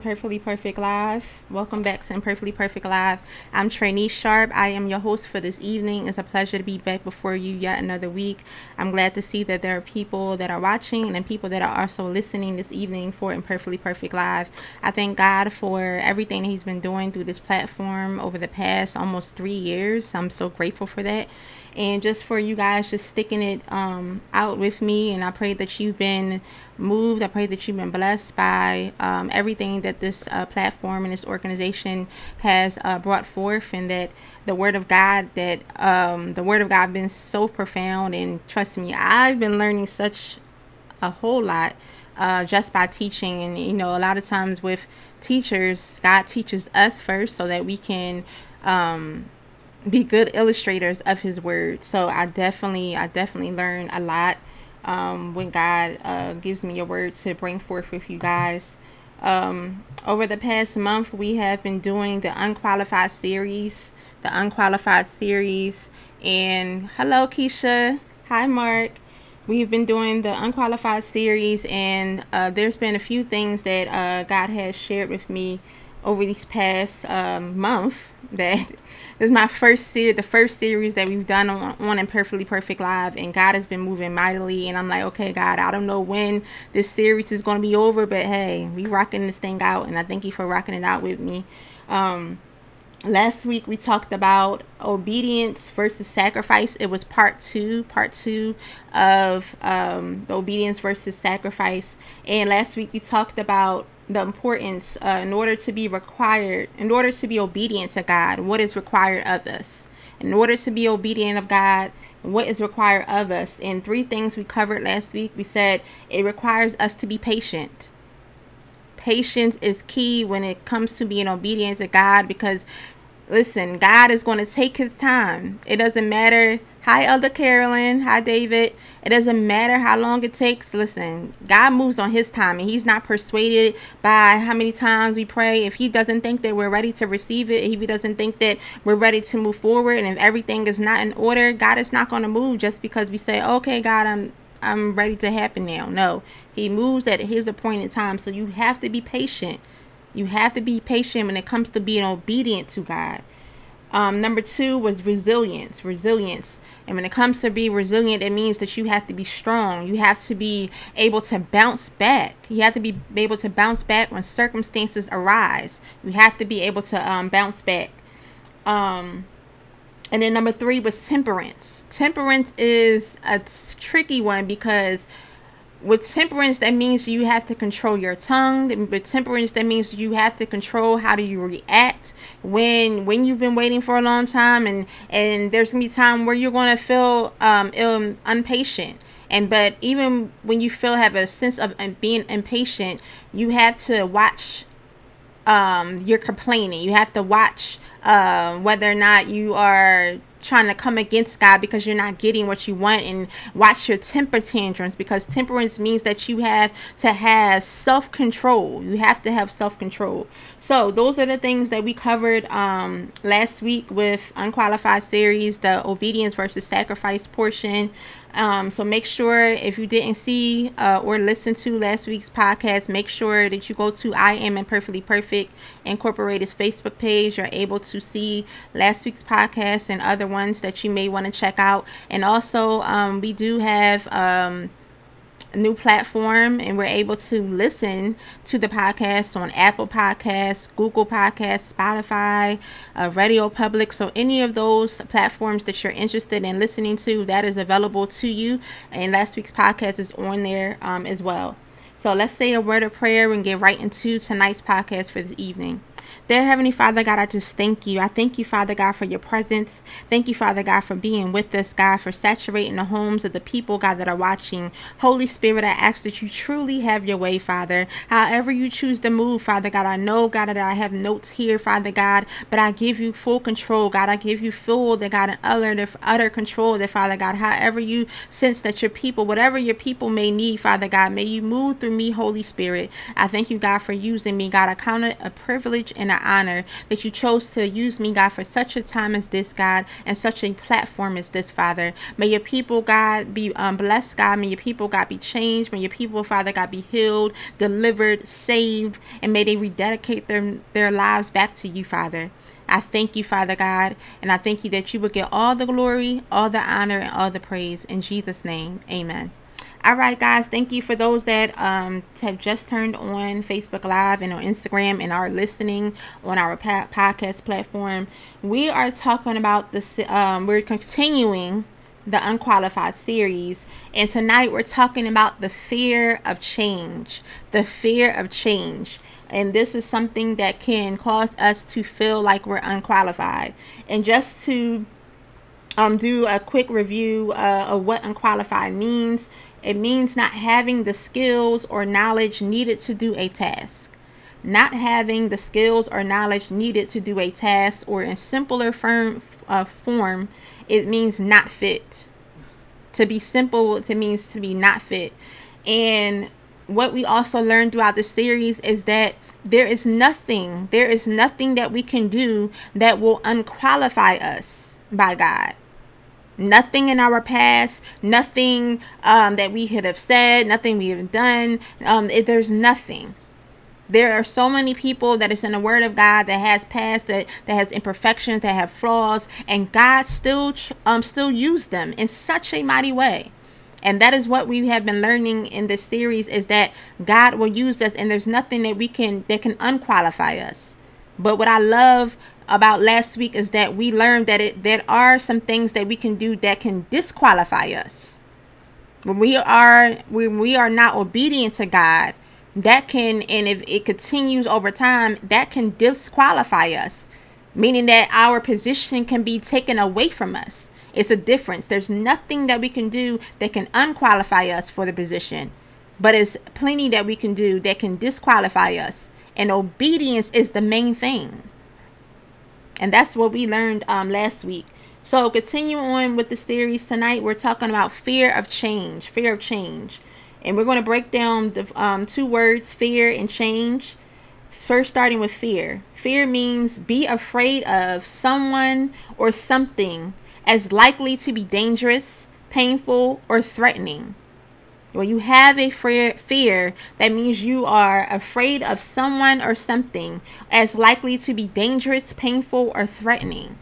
Perfectly Perfect Live. Welcome back to Imperfectly Perfect Live. I'm Trainee Sharp. I am your host for this evening. It's a pleasure to be back before you yet another week. I'm glad to see that there are people that are watching and people that are also listening this evening for Imperfectly Perfect Live. I thank God for everything that He's been doing through this platform over the past almost 3 years. I'm so grateful for that. And just for you guys just sticking it out with me. And I pray that you've been moved. I pray that you've been blessed by everything that this platform and this organization has brought forth, and that the Word of God, that the Word of God been so profound. And trust me, I've been learning such a whole lot just by teaching. And, you know, a lot of times with teachers, God teaches us first so that we can be good illustrators of His Word. So I definitely learn a lot when God gives me a word to bring forth with you guys. Over the past month, we have been doing the unqualified series, and hello Keisha, hi Mark. We've been doing the unqualified series, and there's been a few things that God has shared with me over these past month. That is my first series that we've done on Imperfectly Perfect Live, and God has been moving mightily. And I'm like, okay God, I don't know when this series is going to be over, but hey, we rocking this thing out, and I thank you for rocking it out with me. Last week we talked about obedience versus sacrifice. It was part two of the obedience versus sacrifice. And last week we talked about the importance in order to be obedient to God, what is required of us. In order to be obedient of God, what is required of us. And three things we covered last week. We said it requires us to be patient. Patience is key when it comes to being obedient to God, because listen, God is going to take His time. It doesn't matter. Hi, Elder Carolyn. Hi, David. It doesn't matter how long it takes. Listen, God moves on His time, and He's not persuaded by how many times we pray. If He doesn't think that we're ready to receive it, if He doesn't think that we're ready to move forward, and if everything is not in order, God is not going to move just because we say, okay, God, I'm ready to happen now. No, He moves at His appointed time. So you have to be patient. You have to be patient when it comes to being obedient to God. Number two was resilience. And when it comes to be resilient, it means that you have to be strong. You have to be able to bounce back. You have to be able to bounce back when circumstances arise. You have to be able to bounce back. And then number three was temperance. Temperance is a tricky one, because with temperance, that means you have to control your tongue. With temperance, that means you have to control how do you react when you've been waiting for a long time, and there's gonna be time where you're gonna feel impatient. And but even when you have a sense of being impatient, you have to watch your complaining. You have to watch whether or not you are trying to come against God because you're not getting what you want, and watch your temper tantrums, because temperance means that you have to have self-control. You have to have self-control. So those are the things that we covered last week with Unqualified Series, the obedience versus sacrifice portion. So make sure, if you didn't see or listen to last week's podcast, make sure that you go to I Am Imperfectly Perfect Incorporated's Facebook page. You're able to see last week's podcast and other ones that you may want to check out. And also we do have a new platform, and we're able to listen to the podcast on Apple Podcasts, Google Podcasts, Spotify, Radio Public. So any of those platforms that you're interested in listening to, that is available to you. And last week's podcast is on there as well. So let's say a word of prayer and get right into tonight's podcast for this evening. Dear Heavenly Father God, I just thank you. I thank you, Father God, for your presence. Thank you, Father God, for being with us, God, for saturating the homes of the people, God, that are watching. Holy Spirit, I ask that you truly have your way, Father. However you choose to move, Father God, I know, God, that I have notes here, Father God, but I give you full control, God. I give you full, that God, and utter control, that Father God, however you sense that your people, whatever your people may need, Father God, may you move through me, Holy Spirit. I thank you, God, for using me, God. I count it a privilege and an honor that you chose to use me, God, for such a time as this, God, and such a platform as this, Father. May your people, God, be blessed, God. May your people, God, be changed. May your people, Father God, be healed, delivered, saved, and may they rededicate their lives back to you, Father. I thank you, Father God, and I thank you that you will get all the glory, all the honor, and all the praise. In Jesus' name, amen. All right, guys, thank you for those that have just turned on Facebook Live and on Instagram and are listening on our podcast platform. We are talking about we're continuing the Unqualified series, and tonight we're talking about the fear of change, And this is something that can cause us to feel like we're unqualified. And just to do a quick review of what unqualified means, it means not having the skills or knowledge needed to do a task. Not having the skills or knowledge needed to do a task, or in simpler form, it means not fit. To be simple, it means to be not fit. And what we also learned throughout the series is that there is nothing that we can do that will unqualify us by God. Nothing in our past, nothing that we could have said, nothing we have done. There's nothing. There are so many people that is in the word of God that has past, that has imperfections, that have flaws, and God still used them in such a mighty way. And that is what we have been learning in this series, is that God will use us, and there's nothing that can unqualify us. But what I love about last week is that we learned that there are some things that we can do that can disqualify us. When we are not obedient to God, that can, and if it continues over time, that can disqualify us, meaning that our position can be taken away from us. It's a difference. There's nothing that we can do that can unqualify us for the position, but it's plenty that we can do that can disqualify us. And obedience is the main thing. And that's what we learned last week. So continue on with the series tonight. We're talking about fear of change. And we're going to break down the two words, fear and change. First, starting with fear. Fear means be afraid of someone or something as likely to be dangerous, painful, or threatening. When you have a fear, that means you are afraid of someone or something as likely to be dangerous, painful, or threatening.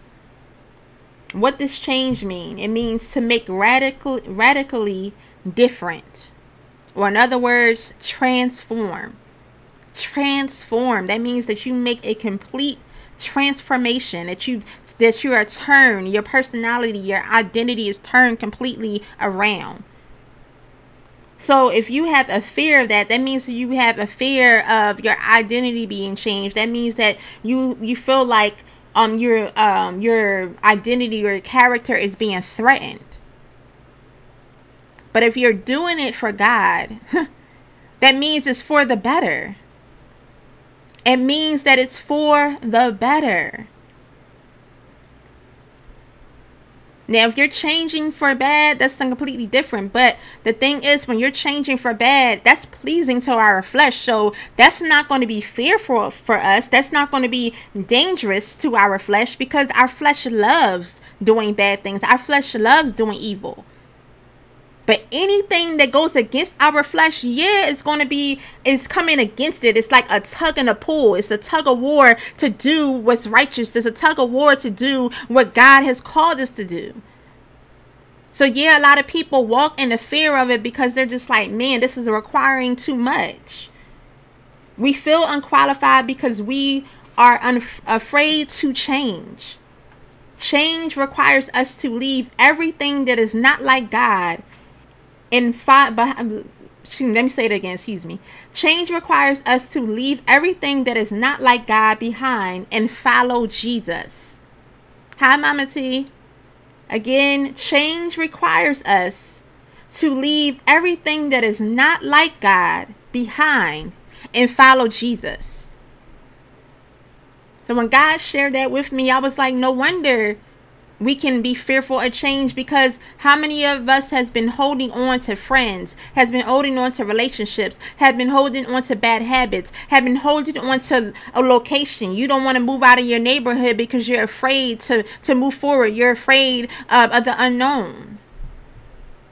What does change mean? It means to make radically different. Or in other words, transform. Transform. That means that you make a complete transformation, that you are turned, your personality, your identity is turned completely around. So if you have a fear of that means you have a fear of your identity being changed. That means that you feel like your identity or your character is being threatened. But if you're doing it for God, that means it's for the better. It means that it's for the better. Now, if you're changing for bad, that's something completely different. But the thing is, when you're changing for bad, that's pleasing to our flesh. So that's not going to be fearful for us. That's not going to be dangerous to our flesh, because our flesh loves doing bad things. Our flesh loves doing evil. But anything that goes against our flesh, it's coming against it. It's like a tug and a pull. It's a tug of war to do what's righteous. It's a tug of war to do what God has called us to do. So a lot of people walk in the fear of it because they're just like, man, this is requiring too much. We feel unqualified because we are afraid to change. Change requires us to leave everything that is not like God. Change requires us to leave everything that is not like God behind and follow Jesus. Hi, Mama T. Again, change requires us to leave everything that is not like God behind and follow Jesus. So when God shared that with me, I was like, no wonder We can be fearful of change because how many of us has been holding on to friends, has been holding on to relationships, have been holding on to bad habits, have been holding on to a location. You don't want to move out of your neighborhood because you're afraid to move forward. You're afraid of the unknown.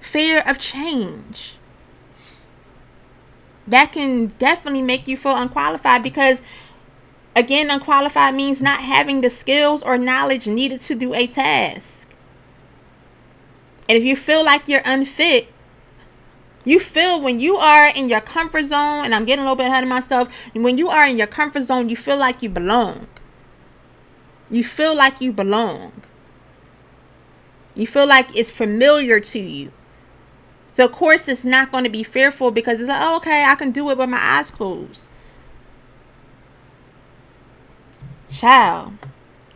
Fear of change. That can definitely make you feel unqualified because, again, unqualified means not having the skills or knowledge needed to do a task. And if you feel like you're unfit, you feel when you are in your comfort zone, and I'm getting a little bit ahead of myself, when you are in your comfort zone, you feel like you belong. You feel like you belong. You feel like it's familiar to you. So, of course, it's not going to be fearful because it's like, oh, okay, I can do it with my eyes closed. Child,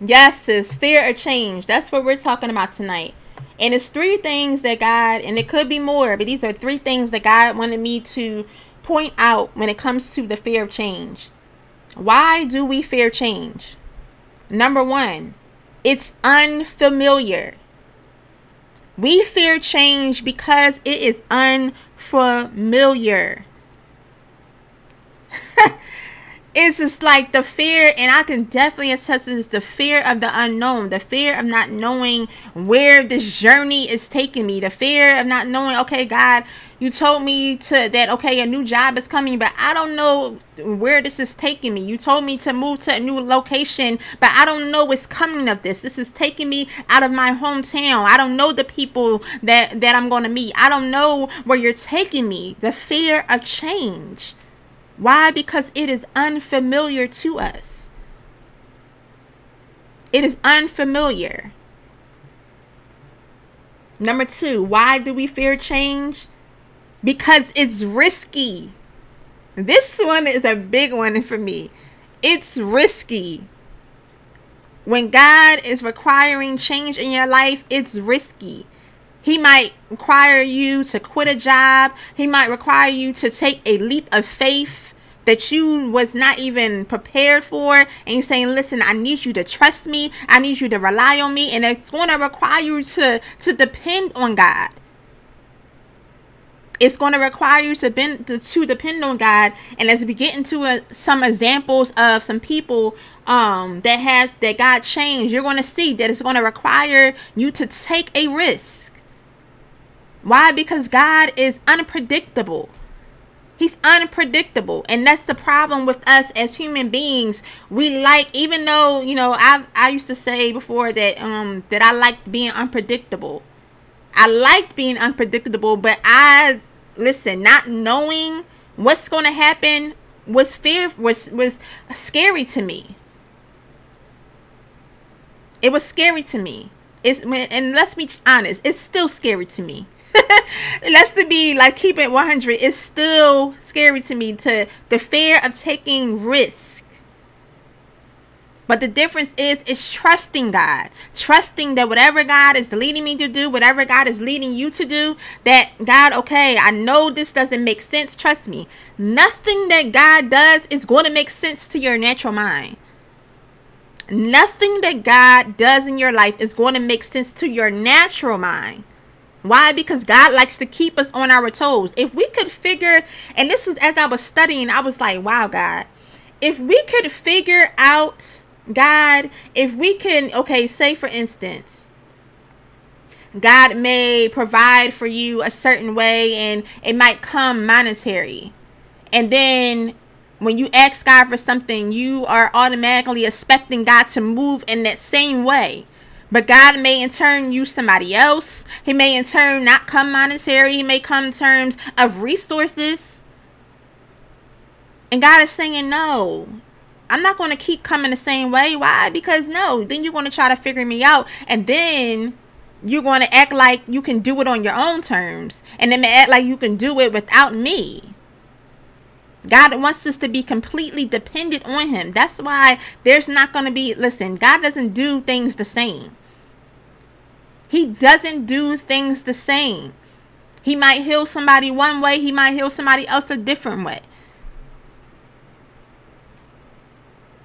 yes, sis, fear of change. That's what we're talking about tonight. And it's three things that God, and it could be more, but these are three things that God wanted me to point out when it comes to the fear of change. Why do we fear change? Number one, it's unfamiliar. We fear change because it is unfamiliar. It's just like the fear, and I can definitely attest to this, the fear of the unknown, the fear of not knowing where this journey is taking me, the fear of not knowing, okay, God, you told me that a new job is coming, but I don't know where this is taking me. You told me to move to a new location, but I don't know what's coming of this. This is taking me out of my hometown. I don't know the people that I'm going to meet. I don't know where you're taking me. The fear of change. Why? Because it is unfamiliar to us. It is unfamiliar. Number two, why do we fear change? Because it's risky. This one is a big one for me. It's risky. When God is requiring change in your life, it's risky. He might require you to quit a job. He might require you to take a leap of faith that you was not even prepared for. And you're saying, listen, I need you to trust me. I need you to rely on me. And it's going to require you to depend on God. It's going to require you to depend on God. And as we get into some examples of some people that God changed, you're going to see that it's going to require you to take a risk. Why? Because God is unpredictable. He's unpredictable. And that's the problem with us as human beings. We like, even though, I used to say before that I liked being unpredictable. I liked being unpredictable, but not knowing what's going to happen was scary to me. It was scary to me. And let's be honest, it's still scary to me. Let's to be like, keep it 100. It's still scary to me, to the fear of taking risk. But the difference is, it's trusting God, trusting that whatever God is leading me to do, whatever God is leading you to do, that God, okay, I know this doesn't make sense. Trust me. Nothing that God does is going to make sense to your natural mind. Nothing that God does in your life is going to make sense to your natural mind. Why? Because God likes to keep us on our toes. If we could figure, and this is as I was studying, I was like, wow, God, if we could figure out, God, if we can, okay, say for instance, God may provide for you a certain way and it might come monetary. And then when you ask God for something, you are automatically expecting God to move in that same way. But God may in turn use somebody else. He may in turn not come monetary. He may come in terms of resources. And God is saying, no, I'm not going to keep coming the same way. Why? Because no, then you're going to try to figure me out. And then you're going to act like you can do it on your own terms. And then act like you can do it without me. God wants us to be completely dependent on him. That's why there's not going to be, listen, God doesn't do things the same. He doesn't do things the same. He might heal somebody one way. He might heal somebody else a different way.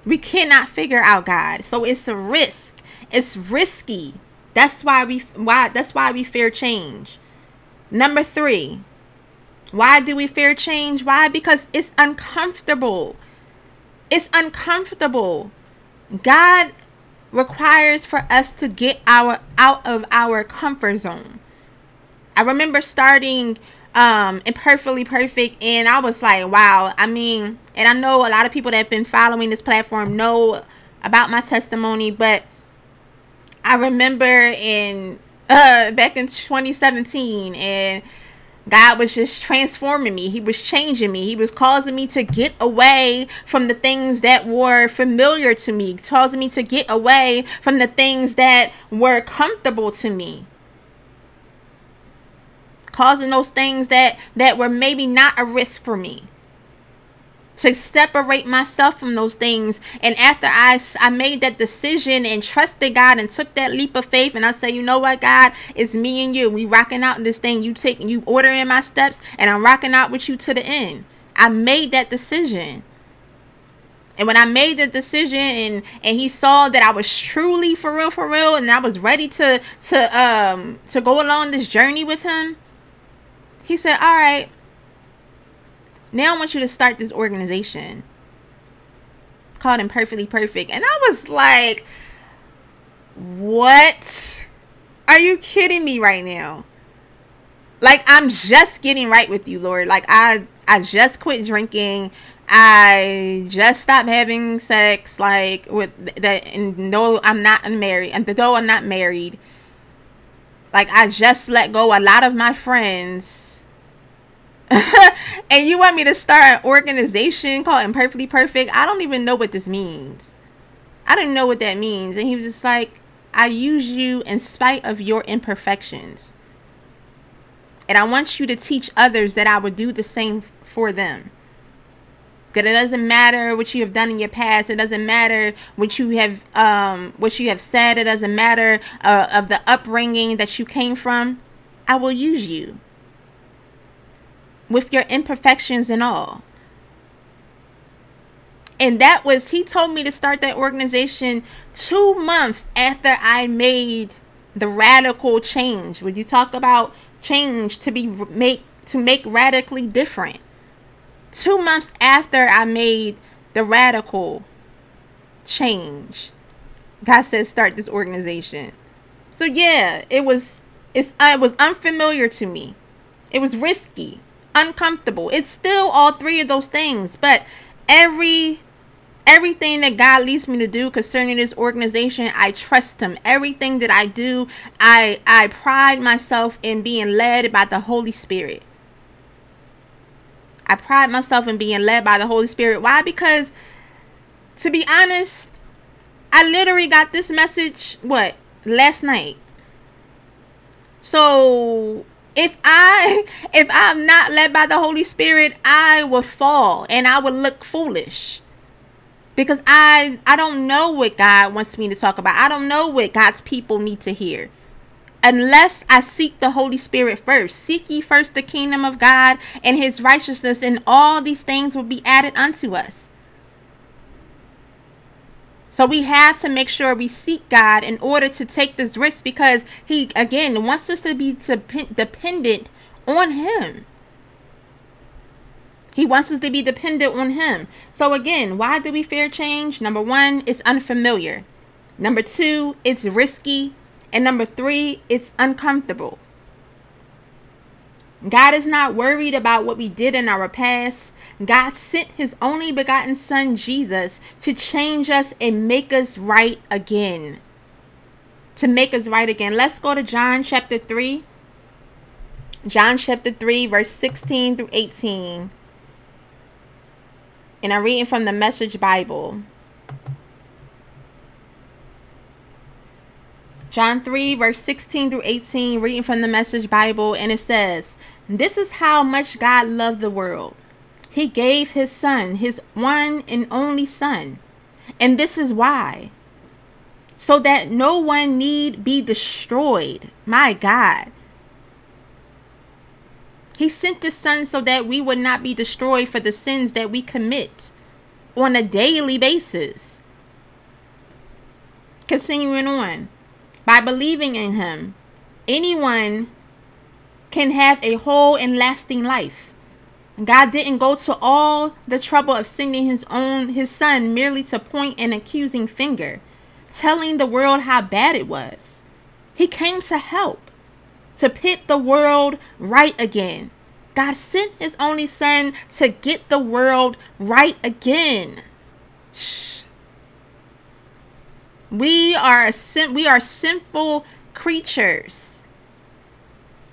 We cannot figure out God. So it's a risk. It's risky. That's why we fear change. Number 3, why do we fear change? Why? Because it's uncomfortable. It's uncomfortable. God requires for us to get out of our comfort zone. I remember starting Imperfectly Perfect, and I was like, wow. I mean, and I know a lot of people that have been following this platform know about my testimony, but I remember back in 2017, and God was just transforming me. He was changing me. He was causing me to get away from the things that were familiar to me, causing me to get away from the things that were comfortable to me, causing those things that were maybe not a risk for me, to separate myself from those things. And after I made that decision and trusted God and took that leap of faith, and I said, you know what, God, it's me and you. We rocking out this thing. You ordering my steps, and I'm rocking out with you to the end. I made that decision. And when I made the decision and he saw that I was truly for real, and I was ready to go along this journey with him, he said, all right, now I want you to start this organization called Imperfectly Perfect. And I was like, what? Are you kidding me right now? Like, I'm just getting right with you, Lord. Like, I just quit drinking. I just stopped having sex. Like, with that, and no, I'm not married. And though I'm not married, like, I just let go a lot of my friends. And you want me to start an organization called Imperfectly Perfect? I don't even know what this means. I didn't know what that means. And he was just like, I use you in spite of your imperfections. And I want you to teach others that I would do the same for them. That it doesn't matter what you have done in your past. It doesn't matter what you have said. It doesn't matter of the upbringing that you came from. I will use you, with your imperfections and all. And he told me to start that organization 2 months after I made the radical change. When you talk about change to make radically different, 2 months after I made the radical change, God said, start this organization. So yeah, it was unfamiliar to me. It was risky. Uncomfortable. It's still all three of those things, but everything that God leads me to do concerning this organization, I trust him. Everything that I do, I pride myself in being led by the Holy Spirit. I pride myself in being led by the Holy Spirit. Why? Because, to be honest, I literally got this message last night. So if I'm not led by the Holy Spirit, I will fall and I will look foolish, because I don't know what God wants me to talk about. I don't know what God's people need to hear unless I seek the Holy Spirit first. Seek ye first the kingdom of God and his righteousness, and all these things will be added unto us. So we have to make sure we seek God in order to take this risk, because he, again, wants us to be dependent on him. He wants us to be dependent on him. So again, why do we fear change? Number 1, it's unfamiliar. Number 2, it's risky. And number 3, it's uncomfortable. God is not worried about what we did in our past. God sent his only begotten son, Jesus, to change us and make us right again. To make us right again. Let's go to John chapter 3. John chapter 3, verse 16 through 18. And I'm reading from the Message Bible. John 3, verse 16 through 18, reading from the Message Bible, and it says, this is how much God loved the world. He gave his son, his one and only son. And this is why, so that no one need be destroyed. My God. He sent his son so that we would not be destroyed for the sins that we commit on a daily basis. Continuing on. by believing in him, anyone can have a whole and lasting life. God didn't go to all the trouble of sending his son merely to point an accusing finger, telling the world how bad it was. He came to help, to pit the world right again. God sent his only son to get the world right again. We are sinful creatures.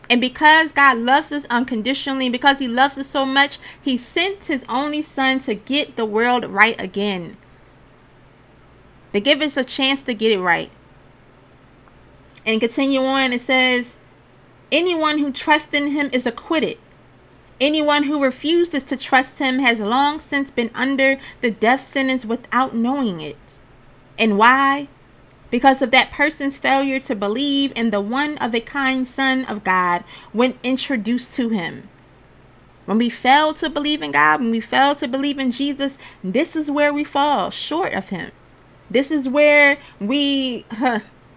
And because God loves us unconditionally, because he loves us so much, he sent his only son to get the world right again. To give us a chance to get it right. And continue on, it says, anyone who trusts in him is acquitted. Anyone who refuses to trust him has long since been under the death sentence without knowing it. And why? Because of that person's failure to believe in the one of a kind Son of God when introduced to him. When we fail to believe in God, when we fail to believe in Jesus, this is where we fall short of him. This is where when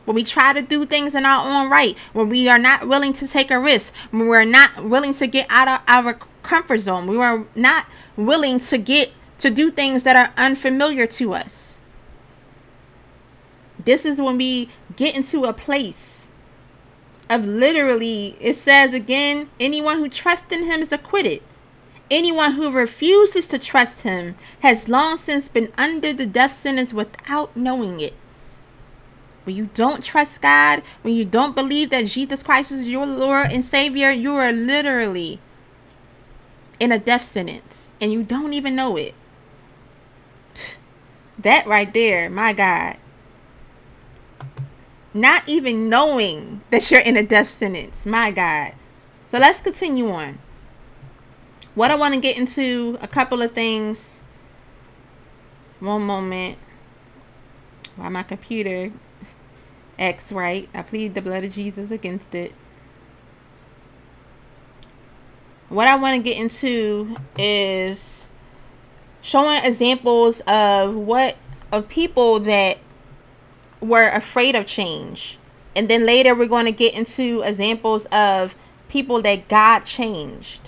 we try to do things in our own right, when we are not willing to take a risk, when we're not willing to get out of our comfort zone, we are not willing to do things that are unfamiliar to us. This is when we get into a place of literally, it says again, anyone who trusts in him is acquitted. Anyone who refuses to trust him has long since been under the death sentence without knowing it. When you don't trust God, when you don't believe that Jesus Christ is your Lord and Savior, you are literally in a death sentence and you don't even know it. That right there, my God. Not even knowing that you're in a death sentence, my God. So let's continue on. What I want to get into, a couple of things. One moment. While my computer... X, right? I plead the blood of Jesus against it. What I want to get into is showing examples of people that were afraid of change. And then later we're going to get into examples of people that God changed.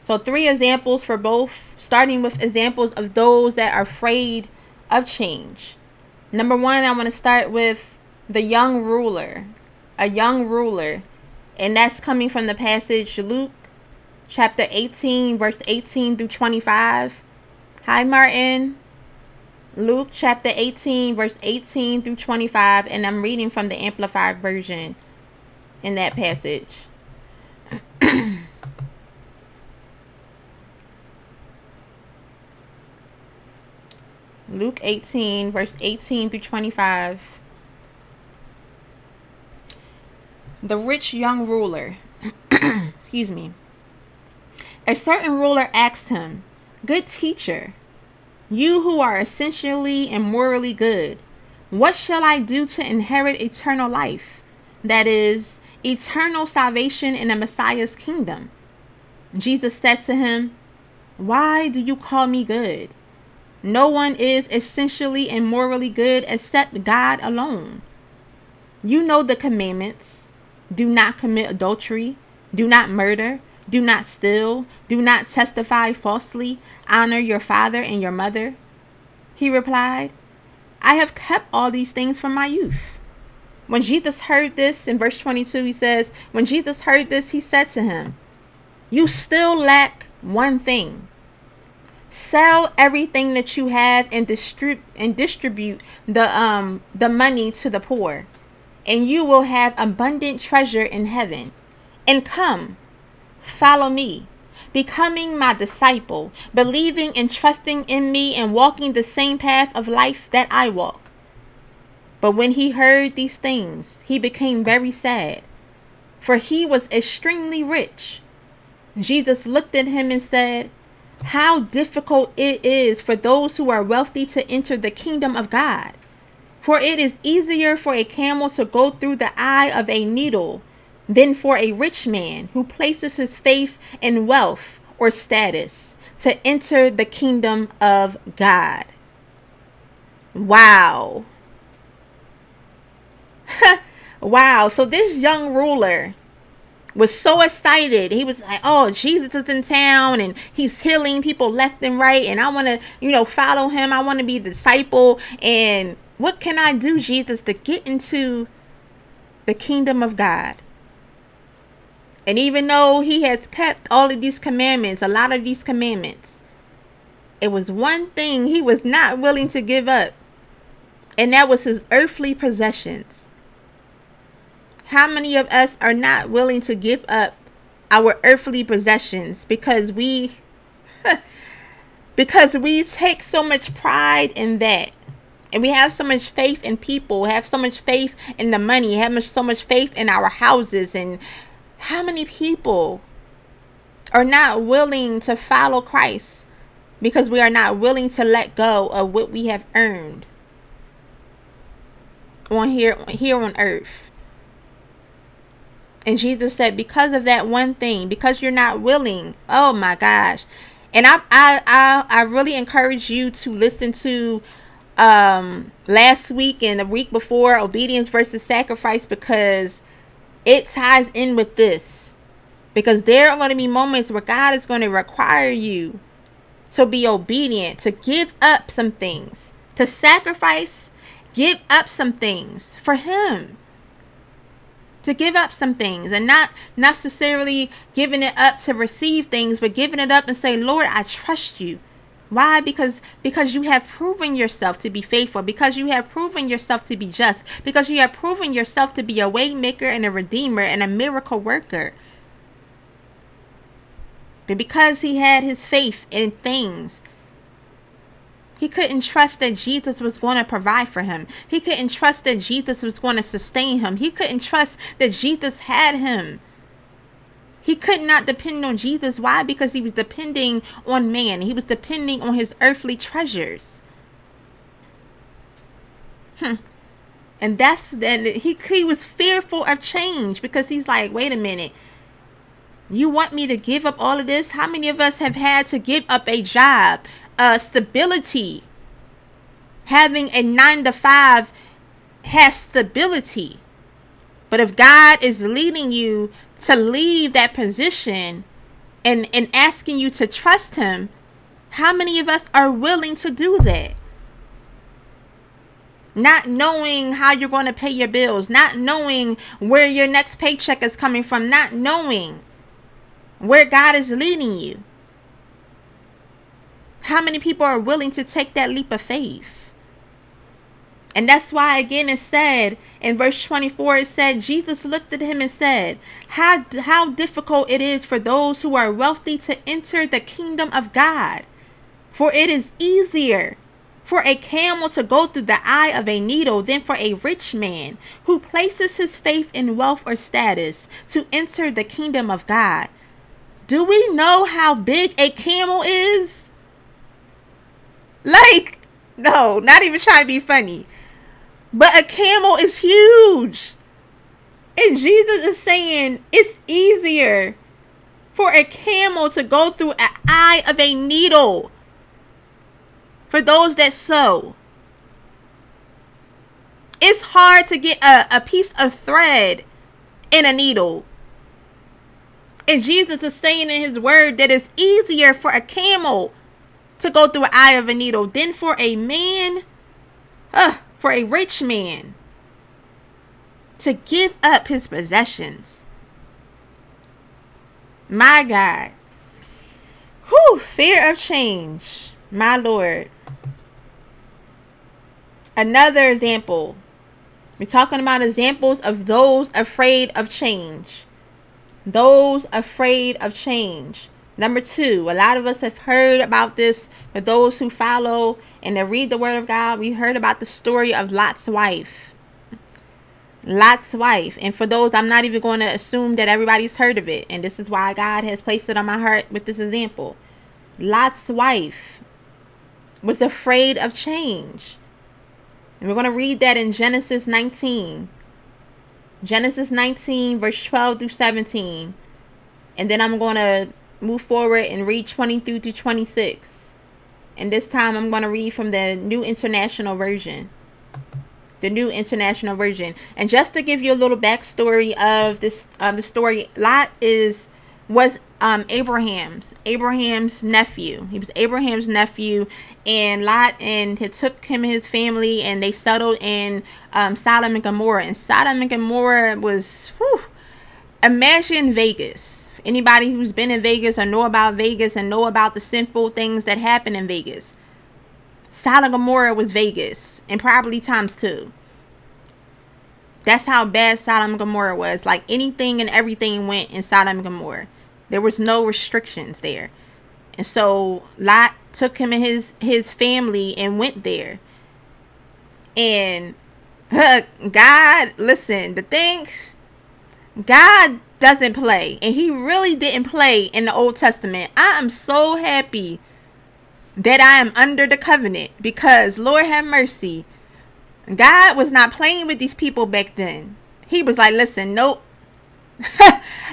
So 3 examples for both, starting with examples of those that are afraid of change. Number 1, I want to start with the young ruler, a young ruler. And that's coming from the passage Luke chapter 18, verse 18 through 25. Hi, Martin. Luke chapter 18, verse 18 through 25. And I'm reading from the Amplified Version in that passage. Luke 18, verse 18 through 25. The rich young ruler. Excuse me. A certain ruler asked him, "Good teacher, you who are essentially and morally good, what shall I do to inherit eternal life? That is, eternal salvation in the Messiah's kingdom." Jesus said to him, "Why do you call me good? No one is essentially and morally good except God alone. You know the commandments. Do not commit adultery. Do not murder. Do not steal. Do not testify falsely. Honor your father and your mother." He replied, "I have kept all these things from my youth." When Jesus heard this, in verse 22, he says, when Jesus heard this, he said to him, "You still lack one thing. Sell everything that you have and distribute the money to the poor, and you will have abundant treasure in heaven. And come, follow me, becoming my disciple, believing and trusting in me and walking the same path of life that I walk." But when he heard these things, he became very sad, for he was extremely rich. Jesus looked at him and said, "How difficult it is for those who are wealthy to enter the kingdom of God. For it is easier for a camel to go through the eye of a needle than for a rich man who places his faith in wealth or status to enter the kingdom of God." Wow. Wow. So this young ruler was so excited. He was like, oh, Jesus is in town and he's healing people left and right. And I want to, you know, follow him. I want to be a disciple. And what can I do, Jesus, to get into the kingdom of God? And even though he had kept all of these commandments, a lot of these commandments, it was one thing he was not willing to give up. And that was his earthly possessions. How many of us are not willing to give up our earthly possessions because we take so much pride in that, and we have so much faith in people, have so much faith in the money, have so much faith in our houses? And how many people are not willing to follow Christ because we are not willing to let go of what we have earned on here on earth? And Jesus said, because of that one thing, because you're not willing, oh my gosh. And I really encourage you to listen to last week and the week before, obedience versus sacrifice, because it ties in with this. Because there are going to be moments where God is going to require you to be obedient, to give up some things, to sacrifice, give up some things for Him. To give up some things, and not necessarily giving it up to receive things, but giving it up and say, Lord, I trust you. Why? Because you have proven yourself to be faithful, because you have proven yourself to be just, because you have proven yourself to be a way maker and a redeemer and a miracle worker. But because he had his faith in things, he couldn't trust that Jesus was going to provide for him. He couldn't trust that Jesus was going to sustain him. He couldn't trust that Jesus had him. He could not depend on Jesus. Why? Because he was depending on man. He was depending on his earthly treasures. And that's that. He was fearful of change, because he's like, wait a minute. You want me to give up all of this? How many of us have had to give up a job? Stability. Having a 9-to-5 has stability. But if God is leading you to leave that position and asking you to trust Him, how many of us are willing to do that? Not knowing how you're going to pay your bills, not knowing where your next paycheck is coming from, not knowing where God is leading you. How many people are willing to take that leap of faith? And that's why, again, it said in verse 24, it said, Jesus looked at him and said, how difficult it is for those who are wealthy to enter the kingdom of God. For it is easier for a camel to go through the eye of a needle than for a rich man who places his faith in wealth or status to enter the kingdom of God. Do we know how big a camel is? Like, no, not even trying to be funny. But a camel is huge. And Jesus is saying it's easier for a camel to go through an eye of a needle for those that sew. It's hard to get a piece of thread in a needle. And Jesus is saying in his word that it's easier for a camel to go through an eye of a needle than for a man, for a rich man, to give up his possessions. My God. Whew, fear of change. My Lord. Another example. We're talking about examples of those afraid of change. Those afraid of change. Number 2, a lot of us have heard about this, but those who follow and that read the Word of God, we heard about the story of Lot's wife. Lot's wife. And for those, I'm not even going to assume that everybody's heard of it. And this is why God has placed it on my heart with this example. Lot's wife was afraid of change. And we're going to read that in Genesis 19. Genesis 19, verse 12 through 17. And then I'm going to move forward and read 22 through 26. And this time I'm going to read from the New International Version. the New International Version. And just to give you a little backstory of this, the story, Lot was Abraham's nephew. He was Abraham's nephew, and Lot and it took him and his family, and they settled in Sodom and Gomorrah. And Sodom and Gomorrah was, imagine Vegas. Anybody who's been in Vegas or know about Vegas and know about the sinful things that happen in Vegas, Sodom and Gomorrah was Vegas, and probably times 2. That's how bad Sodom and Gomorrah was. Like, anything and everything went in Sodom and Gomorrah. There was no restrictions there. And so Lot took him and his family and went there. And God, listen, the thing, God doesn't play. And he really didn't play in the Old Testament. I am so happy that I am under the covenant, because Lord have mercy. God was not playing with these people back then. He was like, listen, nope.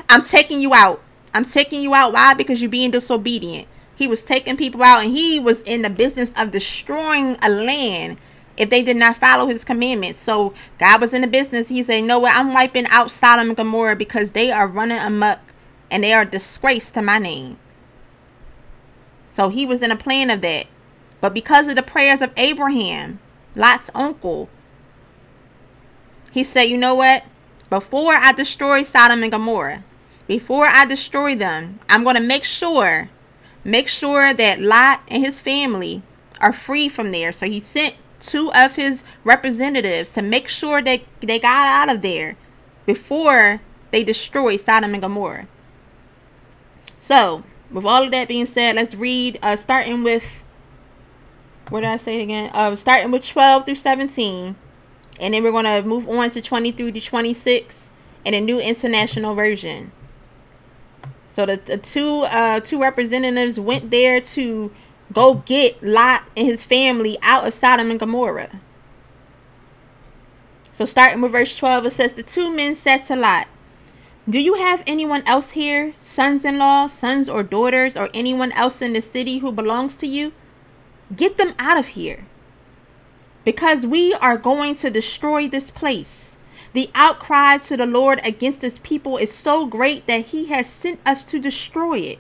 I'm taking you out. I'm taking you out. Why? Because you're being disobedient. He was taking people out, and he was in the business of destroying a land if they did not follow his commandments. So God was in the business. He said, no way, I'm wiping out Sodom and Gomorrah, because they are running amok and they are a disgrace to my name. So he was in a plan of that. But because of the prayers of Abraham, Lot's uncle, he said, you know what? Before I destroy Sodom and Gomorrah, before I destroy them, I'm going to make sure that Lot and his family are free from there. So he sent 2 of his representatives to make sure that they got out of there before they destroy Sodom and Gomorrah. So with all of that being said, let's read, starting with, what did I say again? Starting with 12 through 17. And then we're going to move on to 23 through 26 in a New International Version. So the two representatives went there to go get Lot and his family out of Sodom and Gomorrah. So starting with verse 12, it says, the 2 men said to Lot, do you have anyone else here, sons-in-law, sons or daughters, or anyone else in the city who belongs to you? Get them out of here, because we are going to destroy this place. The outcry to the Lord against his people is so great that he has sent us to destroy it.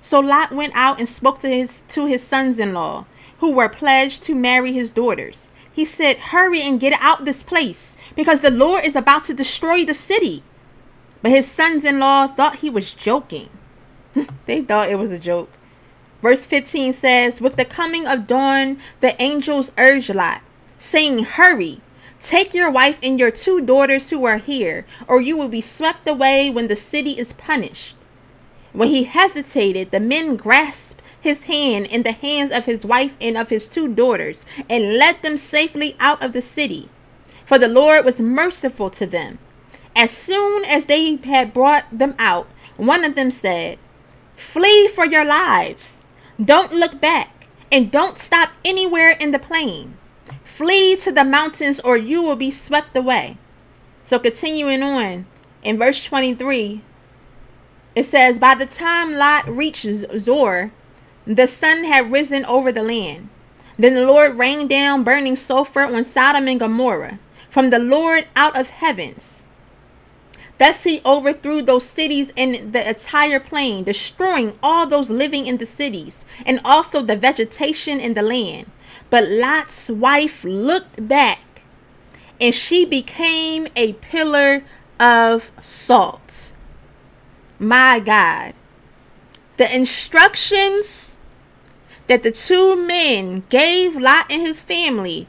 So Lot went out and spoke to his sons-in-law, who were pledged to marry his daughters. He said, hurry and get out this place, because the Lord is about to destroy the city. But his sons-in-law thought he was joking. They thought it was a joke. Verse 15 says, with the coming of dawn, the angels urged Lot, saying, hurry. Take your wife and your 2 daughters who are here, or you will be swept away when the city is punished. When he hesitated, the men grasped his hand in the hands of his wife and of his 2 daughters, and led them safely out of the city. For the Lord was merciful to them. As soon as they had brought them out, one of them said, flee for your lives. Don't look back, and don't stop anywhere in the plain. Flee to the mountains, or you will be swept away. So continuing on in verse 23, it says, by the time Lot reached Zoar, the sun had risen over the land. Then the Lord rained down burning sulfur on Sodom and Gomorrah from the Lord out of heavens. Thus he overthrew those cities and the entire plain, destroying all those living in the cities, and also the vegetation in the land. But Lot's wife looked back, and she became a pillar of salt. My God. The instructions that the 2 men gave Lot and his family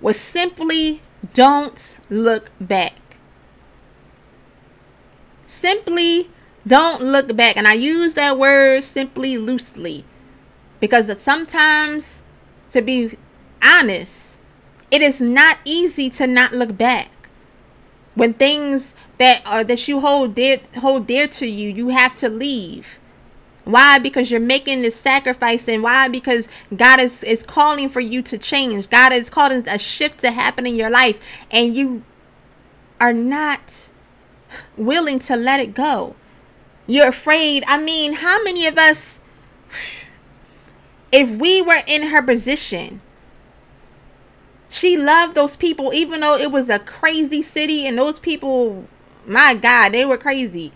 was simply, don't look back. Simply don't look back. And I use that word simply loosely, because sometimes, to be honest, it is not easy to not look back. When things that you hold dear to you, you have to leave. Why? Because you're making this sacrifice. And why? Because God is calling for you to change. God is calling a shift to happen in your life, and you are not willing to let it go. You're afraid. I mean, how many of us, if we were in her position, She loved those people, even though it was a crazy city, and those people, my God, they were crazy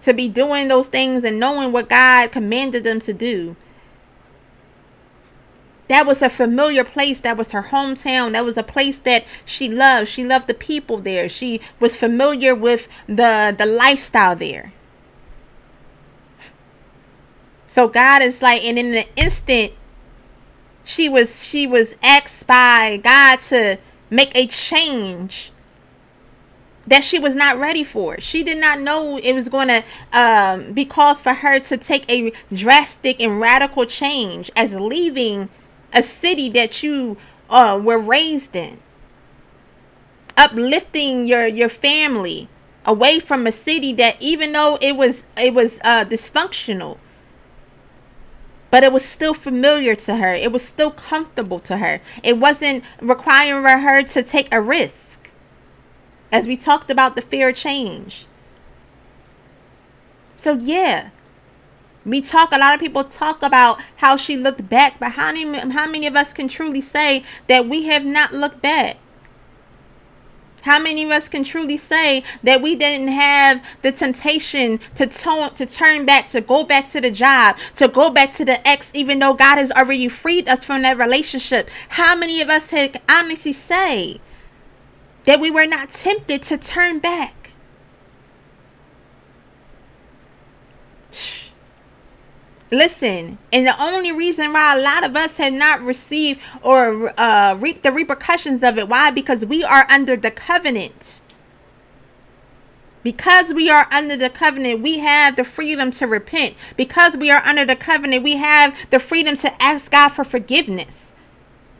to be doing those things and knowing what God commanded them to do. That was a familiar place. That was her hometown. That was a place that she loved. She loved the people there. She was familiar with the lifestyle there. So God is like, and in an instant, she was asked by God to make a change that she was not ready for. She did not know it was going to be cause for her to take a drastic and radical change as leaving a city that you were raised in. Uplifting your family away from a city that, even though it was dysfunctional, but it was still familiar to her. It was still comfortable to her. It wasn't requiring her to take a risk. As we talked about the fear of change. So yeah. A lot of people talk about how she looked back. But how many of us can truly say that we have not looked back? How many of us can truly say that we didn't have the temptation to turn back, to go back to the job, to go back to the ex, even though God has already freed us from that relationship? How many of us can honestly say that we were not tempted to turn back? Listen, and the only reason why a lot of us have not received or reaped the repercussions of it, why? Because we are under the covenant. Because we are under the covenant, we have the freedom to repent. Because we are under the covenant, we have the freedom to ask God for forgiveness.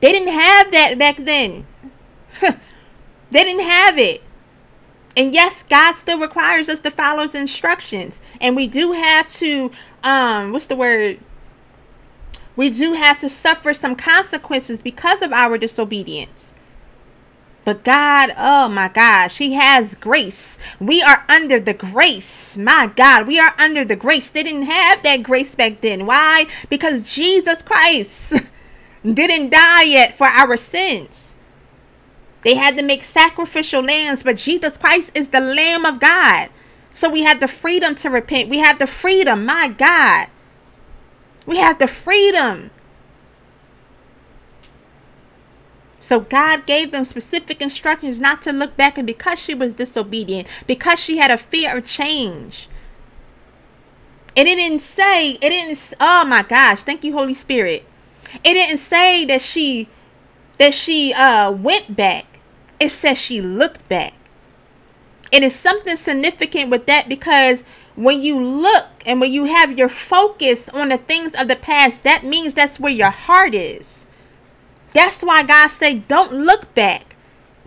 They didn't have that back then. They didn't have it. And yes, God still requires us to follow his instructions. And we do have to we do have to suffer some consequences because of our disobedience. But God, oh my gosh, he has grace. We are under the grace. My God, we are under the grace. They didn't have that grace back then. Why? Because Jesus Christ didn't die yet for our sins. They had to make sacrificial lambs, but Jesus Christ is the Lamb of God. So we have the freedom to repent. We have the freedom. My God. We have the freedom. So God gave them specific instructions not to look back. And because she was disobedient, because she had a fear of change. And oh my gosh. Thank you, Holy Spirit. It didn't say that she went back. It says she looked back. It is something significant with that, because when you look and when you have your focus on the things of the past, that means that's where your heart is. That's why God said, don't look back.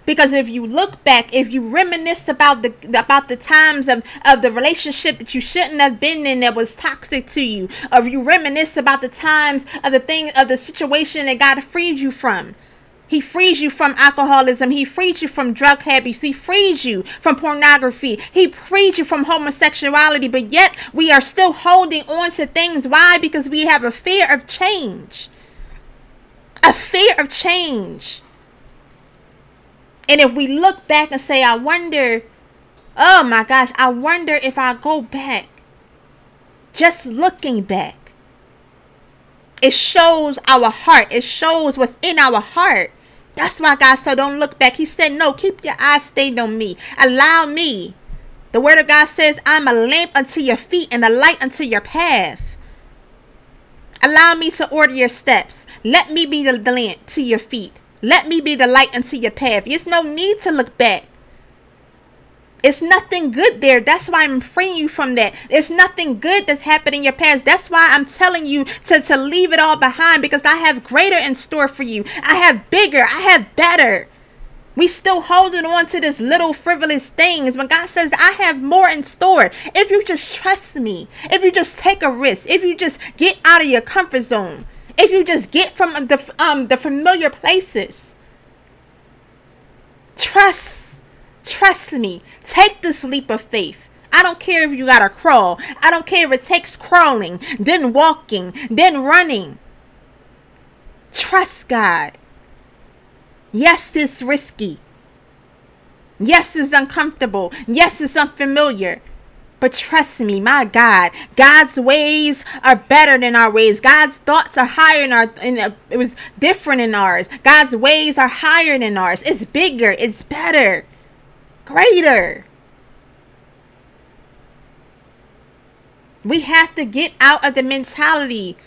Because if you look back, if you reminisce about the times of the relationship that you shouldn't have been in that was toxic to you, or if you reminisce about the times of the situation that God freed you from. He frees you from alcoholism. He frees you from drug habits. He frees you from pornography. He frees you from homosexuality. But yet we are still holding on to things. Why? Because we have a fear of change. A fear of change. And if we look back and say, I wonder if I go back. Just looking back. It shows our heart. It shows what's in our heart. That's why God said, don't look back. He said, no, keep your eyes stayed on me. Allow me. The word of God says, I'm a lamp unto your feet and a light unto your path. Allow me to order your steps. Let me be the lamp to your feet. Let me be the light unto your path. There's no need to look back. It's nothing good there. That's why I'm freeing you from that. It's nothing good that's happened in your past. That's why I'm telling you to leave it all behind, because I have greater in store for you. I have bigger. I have better. We still holding on to this little frivolous things when God says, I have more in store. If you just trust me, if you just take a risk, if you just get out of your comfort zone, if you just get from the familiar places, Trust me. Take this leap of faith. I don't care if you gotta crawl. I don't care if it takes crawling, then walking, then running. Trust God. Yes, it's risky. Yes, it's uncomfortable. Yes, it's unfamiliar. But trust me, my God, God's ways are better than our ways. God's thoughts are higher than it was different in ours. God's ways are higher than ours. It's bigger. It's better. Greater. We have to get out of the mentality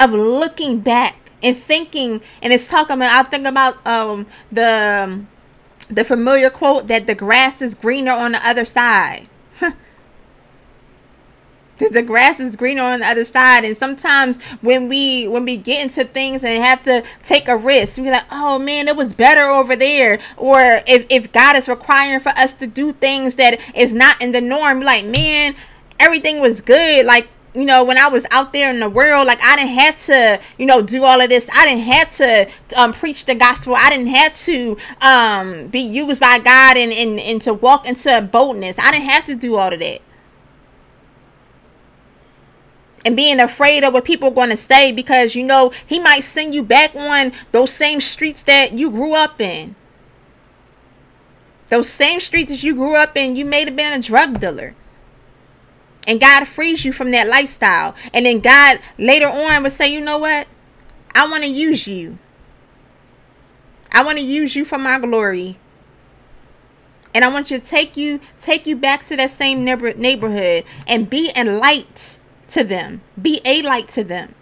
of looking back and thinking, and it's talking about, I think about the familiar quote that the grass is greener on the other side. The grass is greener on the other side. And sometimes when we get into things and have to take a risk, we're like, oh man, it was better over there. Or if God is requiring for us to do things that is not in the norm, like, man, everything was good. Like, you know, when I was out there in the world, like, I didn't have to, you know, do all of this. I didn't have to preach the gospel. I didn't have to be used by God and to walk into boldness. I didn't have to do all of that. And being afraid of what people are going to say, because, you know, he might send you back on those same streets that you grew up in. Those same streets that you grew up in, you may have been a drug dealer. And God frees you from that lifestyle. And then God later on would say, you know what? I want to use you. I want to use you for my glory. And I want you to take you back to that same neighborhood and be a light to them. Be a light to them.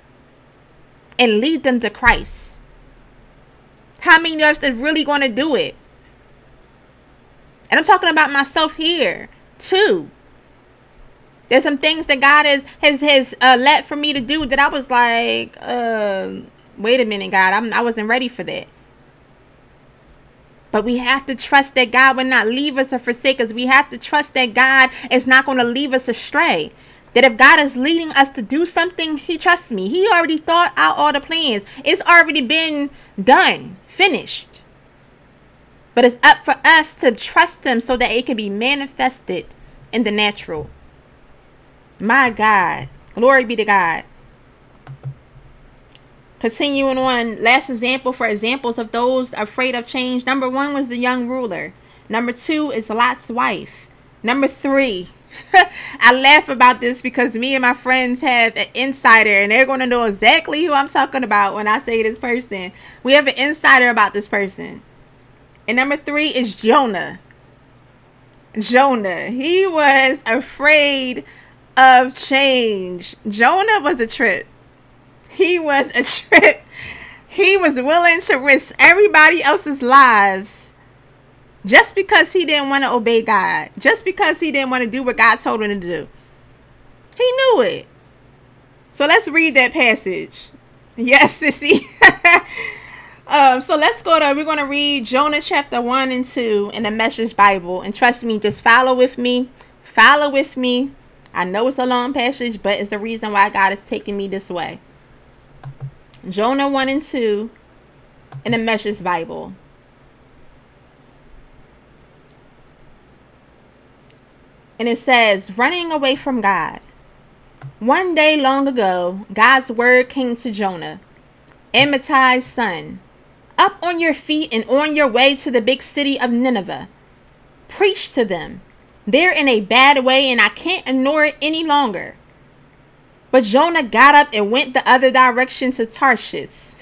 And lead them to Christ. How many of us is really going to do it? And I'm talking about myself here too. There's some things that God has let for me to do that I was like, wait a minute, God, I wasn't ready for that. But we have to trust that God will not leave us or forsake us. We have to trust that God is not going to leave us astray. That if God is leading us to do something, he trusts me. He already thought out all the plans. It's already been done, finished. But it's up for us to trust him so that it can be manifested in the natural. My God, glory be to God. Continuing on, last example for examples of those afraid of change. Number one was the young ruler. Number two is Lot's wife. Number three, I laugh about this because me and my friends have an insider, and they're going to know exactly who I'm talking about when I say this person. We have an insider about this person. And number three is Jonah. Jonah, he was afraid of change. Jonah was a trip. He was a trip. He was willing to risk everybody else's lives just because he didn't want to obey God, just because he didn't want to do what God told him to do. He knew it. So let's read that passage. Yes, Sissy. So let's go to, we're going to read Jonah chapter 1 and 2 in the Message Bible, and trust me, just follow with me. I know it's a long passage, but it's the reason why God is taking me this way. Jonah 1 and 2 in the Message Bible. And it says, running away from God. One day long ago, God's word came to Jonah, Amitai's son. Up on your feet and on your way to the big city of Nineveh. Preach to them. They're in a bad way, and I can't ignore it any longer. But Jonah got up and went the other direction to Tarshish,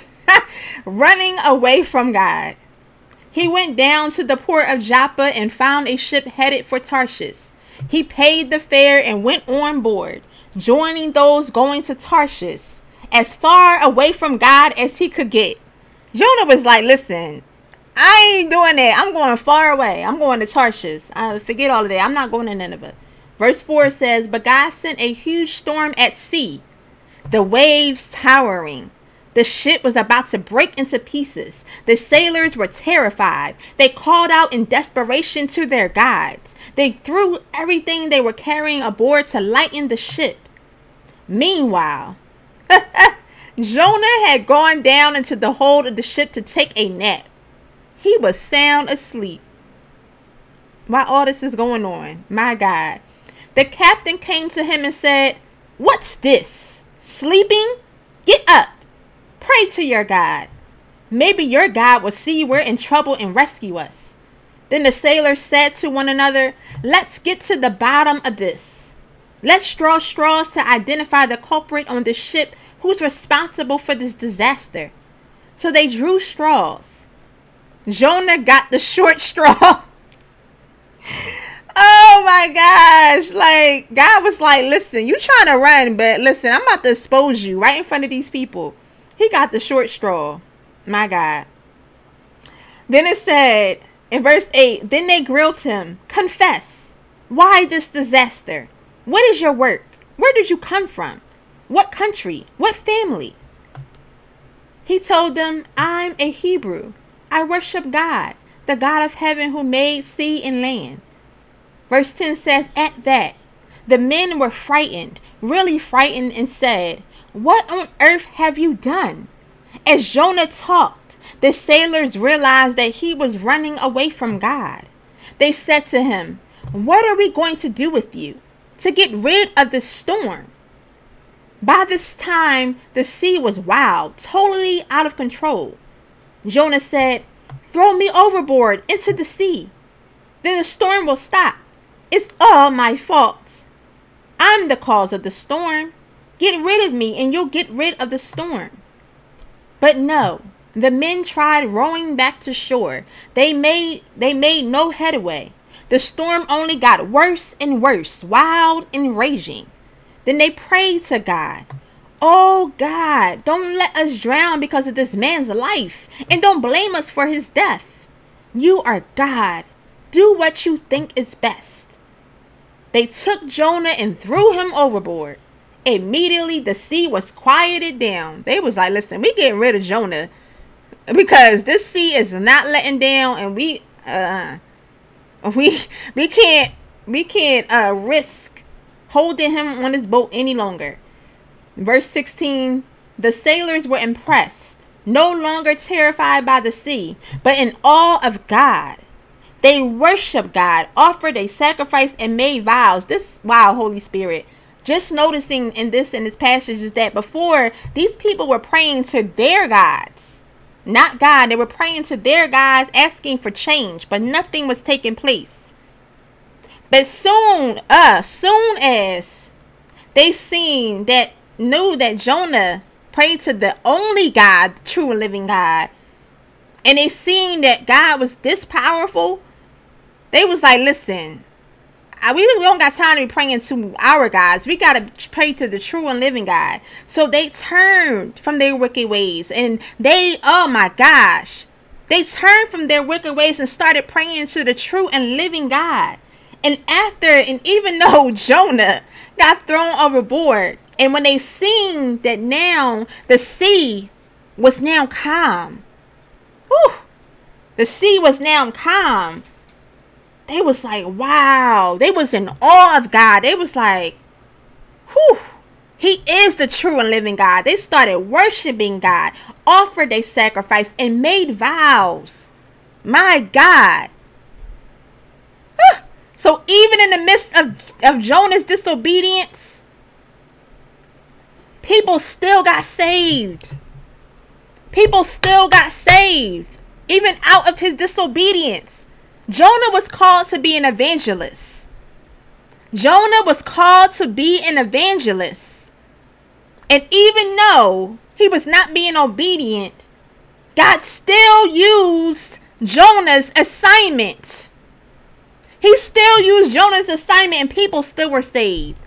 running away from God. He went down to the port of Joppa and found a ship headed for Tarshish. He paid the fare and went on board, joining those going to Tarshish, as far away from God as he could get. Jonah was like, listen, I ain't doing that. I'm going far away. I'm going to Tarshish. Forget all of that. I'm not going to Nineveh. Verse 4 says, but God sent a huge storm at sea, the waves towering. The ship was about to break into pieces. The sailors were terrified. They called out in desperation to their gods. They threw everything they were carrying aboard to lighten the ship. Meanwhile, Jonah had gone down into the hold of the ship to take a nap. He was sound asleep. While all this is going on, my God, the captain came to him and said, what's this? Sleeping? Get up. Pray to your God. Maybe your God will see we're in trouble and rescue us. Then the sailors said to one another, let's get to the bottom of this. Let's draw straws to identify the culprit on the ship who's responsible for this disaster. So they drew straws. Jonah got the short straw. Oh my gosh. Like, God was like, listen, you trying to run, but listen, I'm about to expose you right in front of these people. He got the short straw. My God. Then it said in verse 8, then they grilled him. Confess. Why this disaster? What is your work? Where did you come from? What country? What family? He told them, I'm a Hebrew. I worship God, the God of heaven who made sea and land. Verse 10 says, at that, the men were frightened, really frightened, and said, what on earth have you done? As Jonah talked, the sailors realized that he was running away from God. They said to him, what are we going to do with you to get rid of this storm? By this time, the sea was wild, totally out of control. Jonah said, throw me overboard into the sea. Then the storm will stop. It's all my fault. I'm the cause of the storm. Get rid of me and you'll get rid of the storm. But no, the men tried rowing back to shore. They made no headway. The storm only got worse and worse, wild and raging. Then they prayed to God. Oh God, don't let us drown because of this man's life, and don't blame us for his death. You are God. Do what you think is best. They took Jonah and threw him overboard. Immediately the sea was quieted down. They was like, listen, we getting rid of Jonah because this sea is not letting down, and we can't risk holding him on this boat any longer. Verse 16, the sailors were impressed, no longer terrified by the sea, but in awe of God. They worshiped God, offered a sacrifice, and made vows. Holy Spirit. Just noticing in this passage is that before, these people were praying to their gods, not God. They were praying to their gods, asking for change, but nothing was taking place. But soon as they knew that Jonah prayed to the only God, the true and living God, and they seen that God was this powerful, they was like, listen, we don't got time to be praying to our gods. We got to pray to the true and living God. So they turned from their wicked ways, and they turned from their wicked ways and started praying to the true and living God. And even though Jonah got thrown overboard, and when they seen that now the sea was now calm, they was like, wow. They was in awe of God. They was like, he is the true and living God. They started worshiping God, offered a sacrifice, and made vows. My God. So even in the midst of Jonah's disobedience, people still got saved. People still got saved, even out of his disobedience. Jonah was called to be an evangelist. Jonah was called to be an evangelist. And even though he was not being obedient, God still used Jonah's assignment. He still used Jonah's assignment, and people still were saved.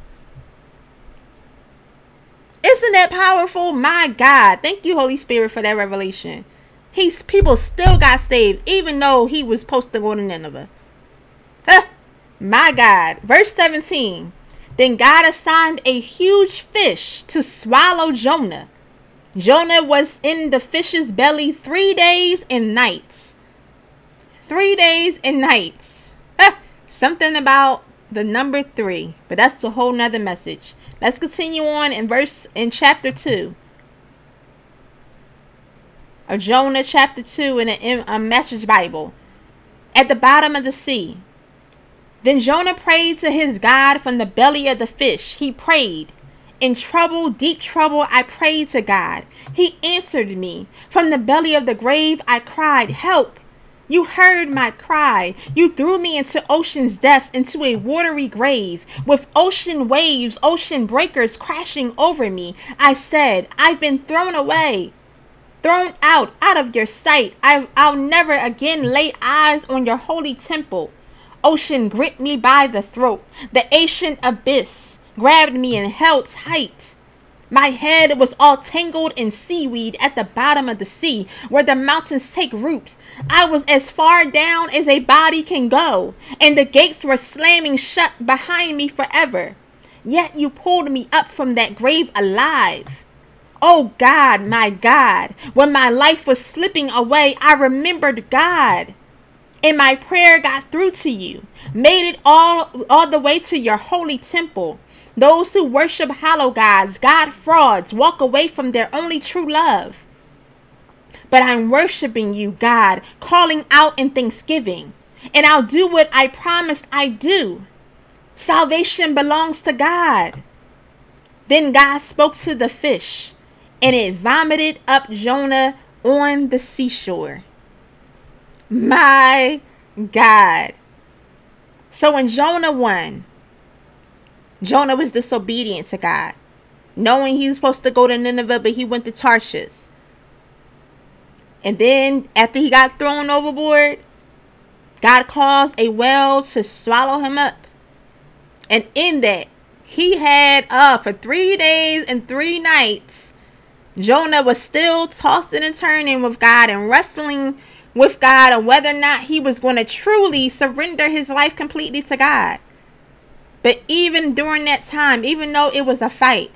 Isn't that powerful? My God. Thank you, Holy Spirit, for that revelation. People still got saved, even though he was supposed to go to Nineveh. My God. Verse 17. Then God assigned a huge fish to swallow Jonah. Jonah was in the fish's belly 3 days and nights. 3 days and nights. Something about the number 3. But that's a whole nother message. Let's continue on in chapter 2 of Jonah, chapter 2 in a Message Bible, at the bottom of the sea. Then Jonah prayed to his God from the belly of the fish. He prayed, in trouble, deep trouble, I prayed to God. He answered me. From the belly of the grave, I cried, help. You heard my cry. You threw me into ocean's depths, into a watery grave, with ocean waves, ocean breakers crashing over me. I said, I've been thrown away, thrown out of your sight. I'll never again lay eyes on your holy temple. Ocean gripped me by the throat. The ancient abyss grabbed me and held tight. My head was all tangled in seaweed at the bottom of the sea, where the mountains take root. I was as far down as a body can go, and the gates were slamming shut behind me forever. Yet you pulled me up from that grave alive. Oh God, my God, when my life was slipping away, I remembered God. And my prayer got through to you, made it all the way to your holy temple. Those who worship hollow gods, God frauds, walk away from their only true love. But I'm worshiping you, God, calling out in thanksgiving. And I'll do what I promised I do. Salvation belongs to God. Then God spoke to the fish, and it vomited up Jonah on the seashore. My God. So in Jonah 1, Jonah was disobedient to God, knowing he was supposed to go to Nineveh, but he went to Tarshish. And then after he got thrown overboard, God caused a whale to swallow him up. And in that, he had, for 3 days and 3 nights, Jonah was still tossing and turning with God and wrestling with God on whether or not he was going to truly surrender his life completely to God. But even during that time, even though it was a fight,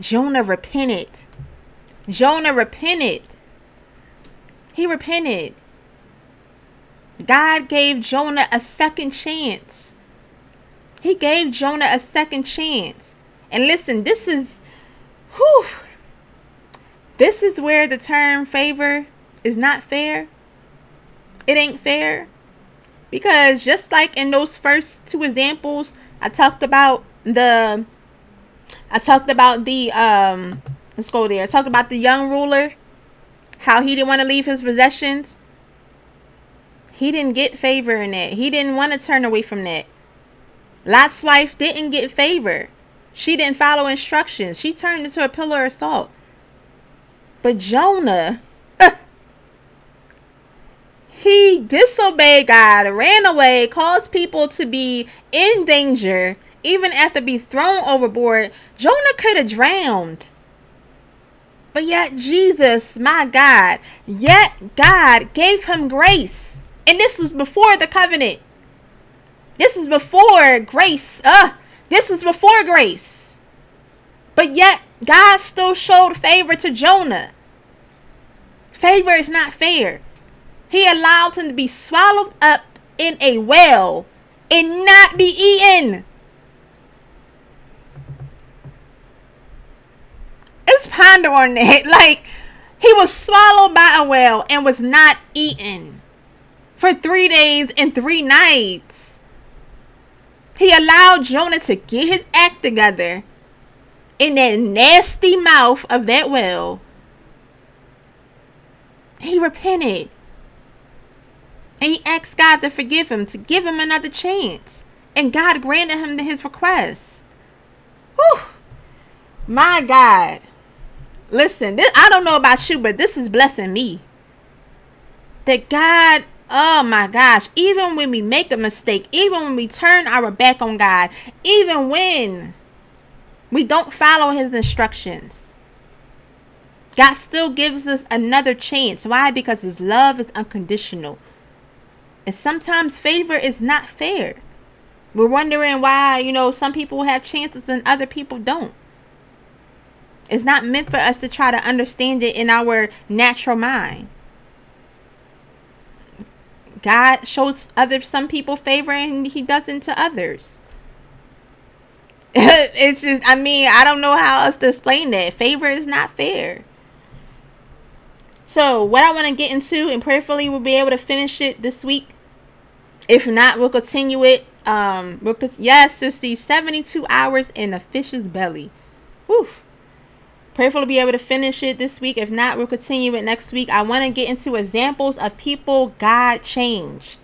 Jonah repented. He repented. God gave Jonah a second chance. He gave Jonah a second chance. And listen, this is where the term favor is not fair. It ain't fair. Because just like in those first 2 examples, I talked about the young ruler, how he didn't want to leave his possessions. He didn't get favor in that. He didn't want to turn away from that. Lot's wife didn't get favor. She didn't follow instructions. She turned into a pillar of salt. But Jonah, he disobeyed God, ran away, caused people to be in danger, even after being thrown overboard. Jonah could have drowned. But yet Jesus, my God, yet God gave him grace. And this was before the covenant. This is before grace. But yet God still showed favor to Jonah. Favor is not fair. He allowed him to be swallowed up in a whale and not be eaten. Let's ponder on that. Like, he was swallowed by a whale and was not eaten for 3 days and 3 nights. He allowed Jonah to get his act together in that nasty mouth of that whale. He repented. And he asked God to forgive him, to give him another chance. And God granted him his request. Whew. My God. Listen, I don't know about you, but this is blessing me. That God, oh my gosh, even when we make a mistake, even when we turn our back on God, even when we don't follow his instructions, God still gives us another chance. Why? Because his love is unconditional. And sometimes favor is not fair. We're wondering why, some people have chances and other people don't. It's not meant for us to try to understand it in our natural mind. God shows some people favor and he doesn't to others. It's just, I don't know how else to explain that. Favor is not fair. So what I want to get into, and prayerfully we'll be able to finish it this week. If not, we'll continue it. Yes, it's the 72 hours in a fish's belly. Woof. Prayerfully be able to finish it this week. If not, we'll continue it next week. I want to get into examples of people God changed.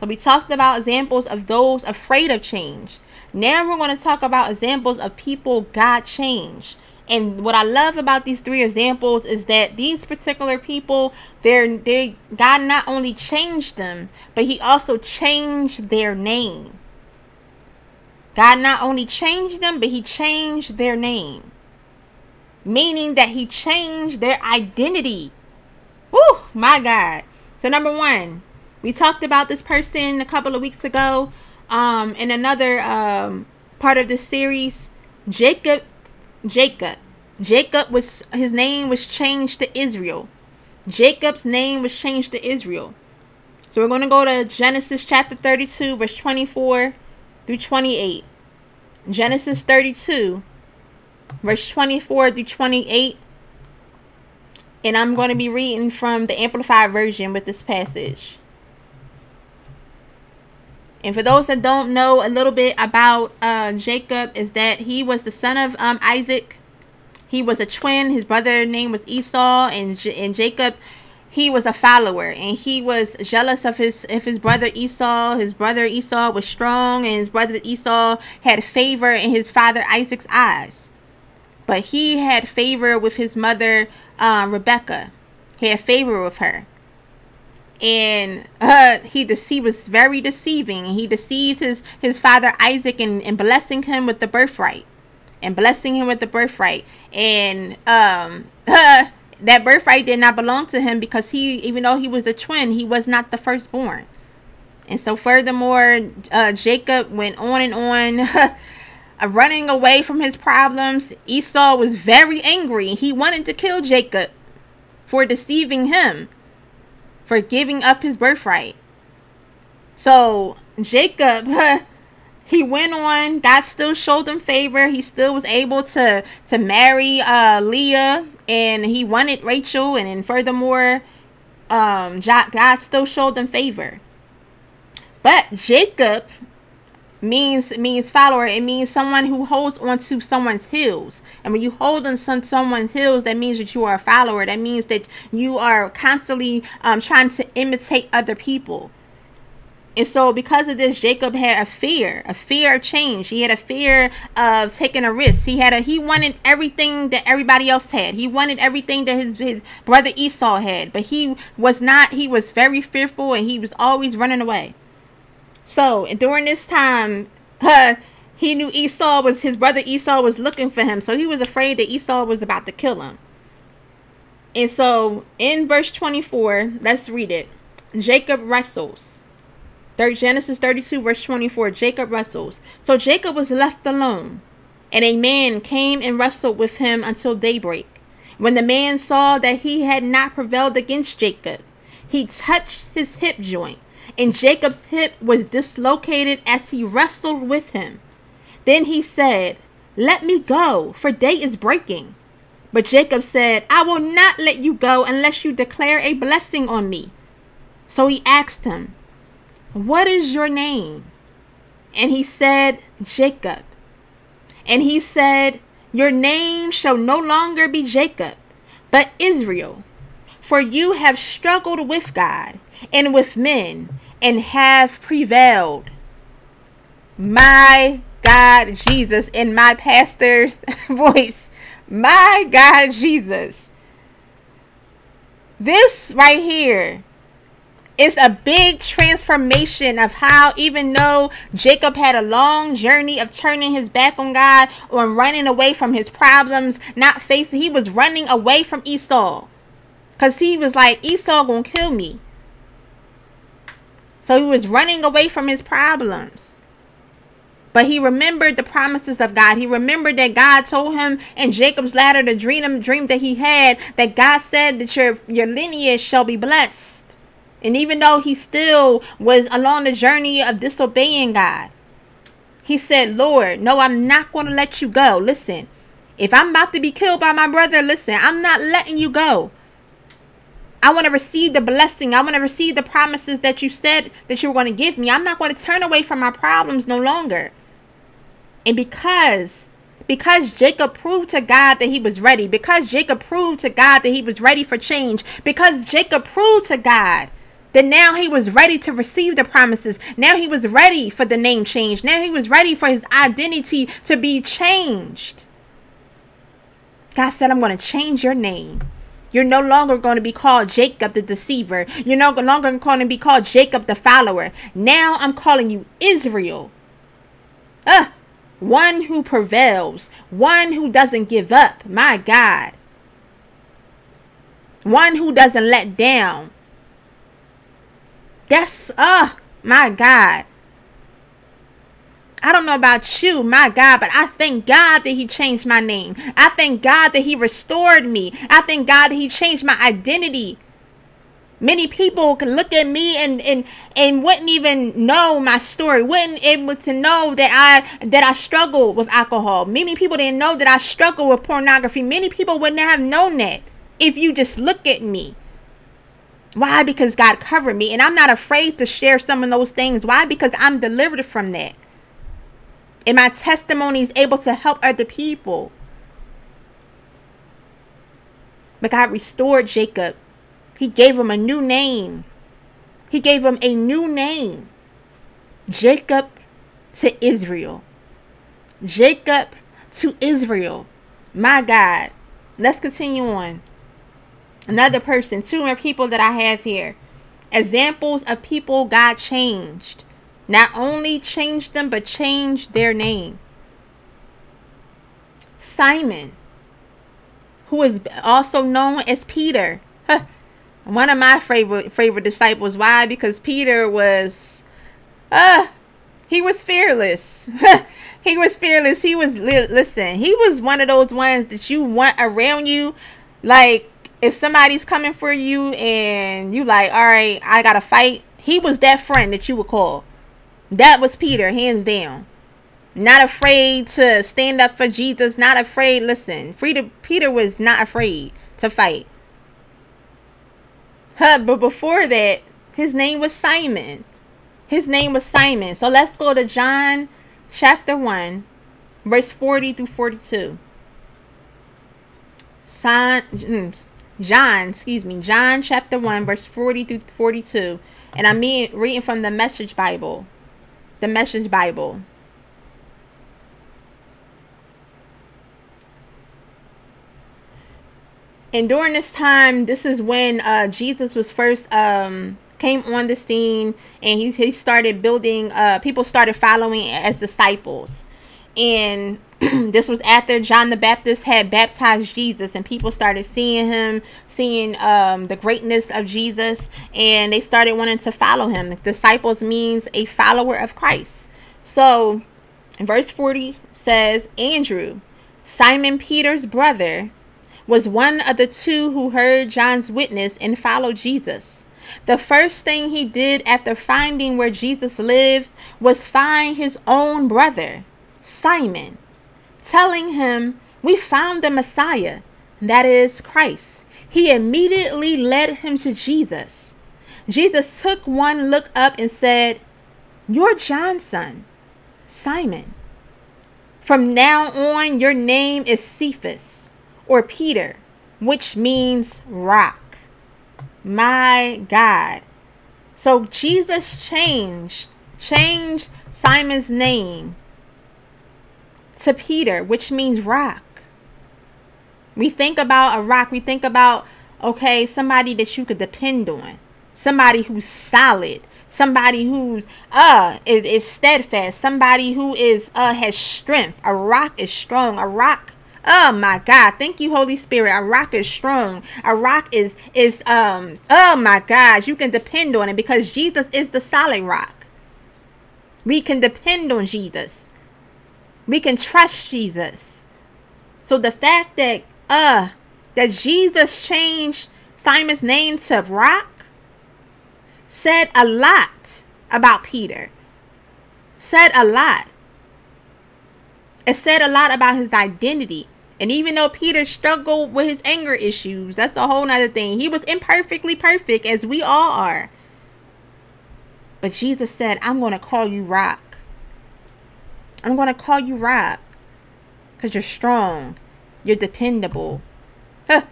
So we talked about examples of those afraid of change. Now we're going to talk about examples of people God changed. And what I love about these three examples is that these particular people, God not only changed them, but he also changed their name. God not only changed them, but he changed their name. Meaning that he changed their identity. Woo, my God. So number one, we talked about this person a couple of weeks ago in another part of this series. Jacob was, his name was changed to Israel. Jacob's name was changed to Israel. So we're going to go to Genesis chapter 32, verse 24 through 28. Genesis 32, verse 24 through 28. And I'm going to be reading from the Amplified Version with this passage. And for those that don't know a little bit about Jacob, is that he was the son of Isaac. He was a twin. His brother's name was Esau, and Jacob, he was a follower, and he was jealous of his brother Esau. His brother Esau was strong, and his brother Esau had favor in his father Isaac's eyes. But he had favor with his mother, Rebekah. He had favor with her. And he was very deceiving. He deceived his father Isaac and blessing him with the birthright. And that birthright did not belong to him, because he, even though he was a twin, he was not the firstborn. And so furthermore, Jacob went on and on running away from his problems. Esau was very angry. He wanted to kill Jacob for deceiving him, for giving up his birthright. So Jacob, he went on. God still showed him favor. He still was able to marry Leah, and he wanted Rachel. And then furthermore, God still showed them favor. But Jacob means follower. It means someone who holds on to someone's heels. And when you hold on to someone's heels, that means that you are a follower. That means that you are constantly trying to imitate other people. And so because of this, Jacob had a fear of change. He had a fear of taking a risk. He wanted everything that everybody else had. He wanted everything that his brother Esau had, but he was very fearful, and he was always running away. So during this time, he knew his brother Esau was looking for him. So he was afraid that Esau was about to kill him. And so in verse 24, let's read it. Jacob wrestles. Genesis 32, verse 24, Jacob wrestles. So Jacob was left alone, and a man came and wrestled with him until daybreak. When the man saw that he had not prevailed against Jacob, he touched his hip joint, and Jacob's hip was dislocated as he wrestled with him. Then he said, "Let me go, for day is breaking." But Jacob said, "I will not let you go unless you declare a blessing on me." So he asked him, "What is your name?" And he said, "Jacob." And he said, "Your name shall no longer be Jacob, but Israel, for you have struggled with God and with men, and have prevailed." My God, Jesus, in my pastor's voice. My God, Jesus. This right here is a big transformation of how, even though Jacob had a long journey of turning his back on God, or running away from his problems, he was running away from Esau, because he was like, Esau gonna kill me. So he was running away from his problems. But he remembered the promises of God. He remembered that God told him in Jacob's ladder, the dream that he had, that God said that your lineage shall be blessed. And even though he still was along the journey of disobeying God, he said, "Lord, no, I'm not going to let you go. Listen, if I'm about to be killed by my brother, listen, I'm not letting you go. I want to receive the blessing. I want to receive the promises that you said that you were going to give me. I'm not going to turn away from my problems no longer." And because because Jacob proved to God that he was ready, because Jacob proved to God that he was ready for change, because Jacob proved to God that now he was ready to receive the promises. Now he was ready for the name change. Now he was ready for his identity to be changed. God said, I'm going to change your name. You're no longer going to be called Jacob the deceiver. You're no longer going to be called Jacob the follower. Now I'm calling you Israel. One who prevails. One who doesn't give up. My God. One who doesn't let down. That's, my God. I don't know about you, my God, but I thank God that he changed my name. I thank God that he restored me. I thank God that he changed my identity. Many people can look at me and wouldn't even know my story, wouldn't able to know that I struggled with alcohol. Many people didn't know that I struggled with pornography. Many people wouldn't have known that if you just look at me. Why? Because God covered me, and I'm not afraid to share some of those things. Why? Because I'm delivered from that. And my testimony is able to help other people. But God restored Jacob. He gave him a new name. He gave him a new name. Jacob to Israel. Jacob to Israel. My God. Let's continue on. Another person. Two more people that I have here. Examples of people God changed. Not only changed them, but changed their name. Simon, who is also known as Peter. One of my favorite disciples. Why? Because Peter was, he was fearless. He was fearless. He was, listen, he was one of those ones that you want around you. Like, if somebody's coming for you and you like, all right, I got to fight. He was that friend that you would call. That was Peter, hands down. Not afraid to stand up for Jesus. Not afraid. Listen, Peter was not afraid to fight. But before that, his name was Simon. His name was Simon. So let's go to John chapter 1, verse 40 through 42. John chapter 1, verse 40 through 42. And I'm reading from the Message Bible. The Message Bible. And during this time, this is when Jesus was first came on the scene, and he started building. People started following as disciples, and this was after John the Baptist had baptized Jesus, and people started seeing him, seeing the greatness of Jesus, and they started wanting to follow him. Disciples means a follower of Christ. So, verse 40 says, Andrew, Simon Peter's brother, was one of the two who heard John's witness and followed Jesus. The first thing he did after finding where Jesus lived was find his own brother, Simon, telling him, we found the Messiah, that is Christ. He immediately led him to Jesus. Jesus took one look up and said, you're John's son, Simon. From now on, your name is Cephas, or Peter, which means rock. My God. So Jesus changed Simon's name to Peter, which means rock. We think about a rock. We think about, okay, somebody that you could depend on. Somebody who's solid. Somebody who's is steadfast. Somebody who is has strength. A rock is strong. A rock. Oh my God. Thank you, Holy Spirit. A rock is strong. A rock is oh my God. You can depend on it because Jesus is the solid rock. We can depend on Jesus. We can trust Jesus. So the fact that that Jesus changed Simon's name to rock said a lot about Peter. Said a lot. It said a lot about his identity. And even though Peter struggled with his anger issues, that's a whole nother thing. He was imperfectly perfect, as we all are. But Jesus said, I'm going to call you rock. I'm going to call you rock. Because you're strong. You're dependable. Huh.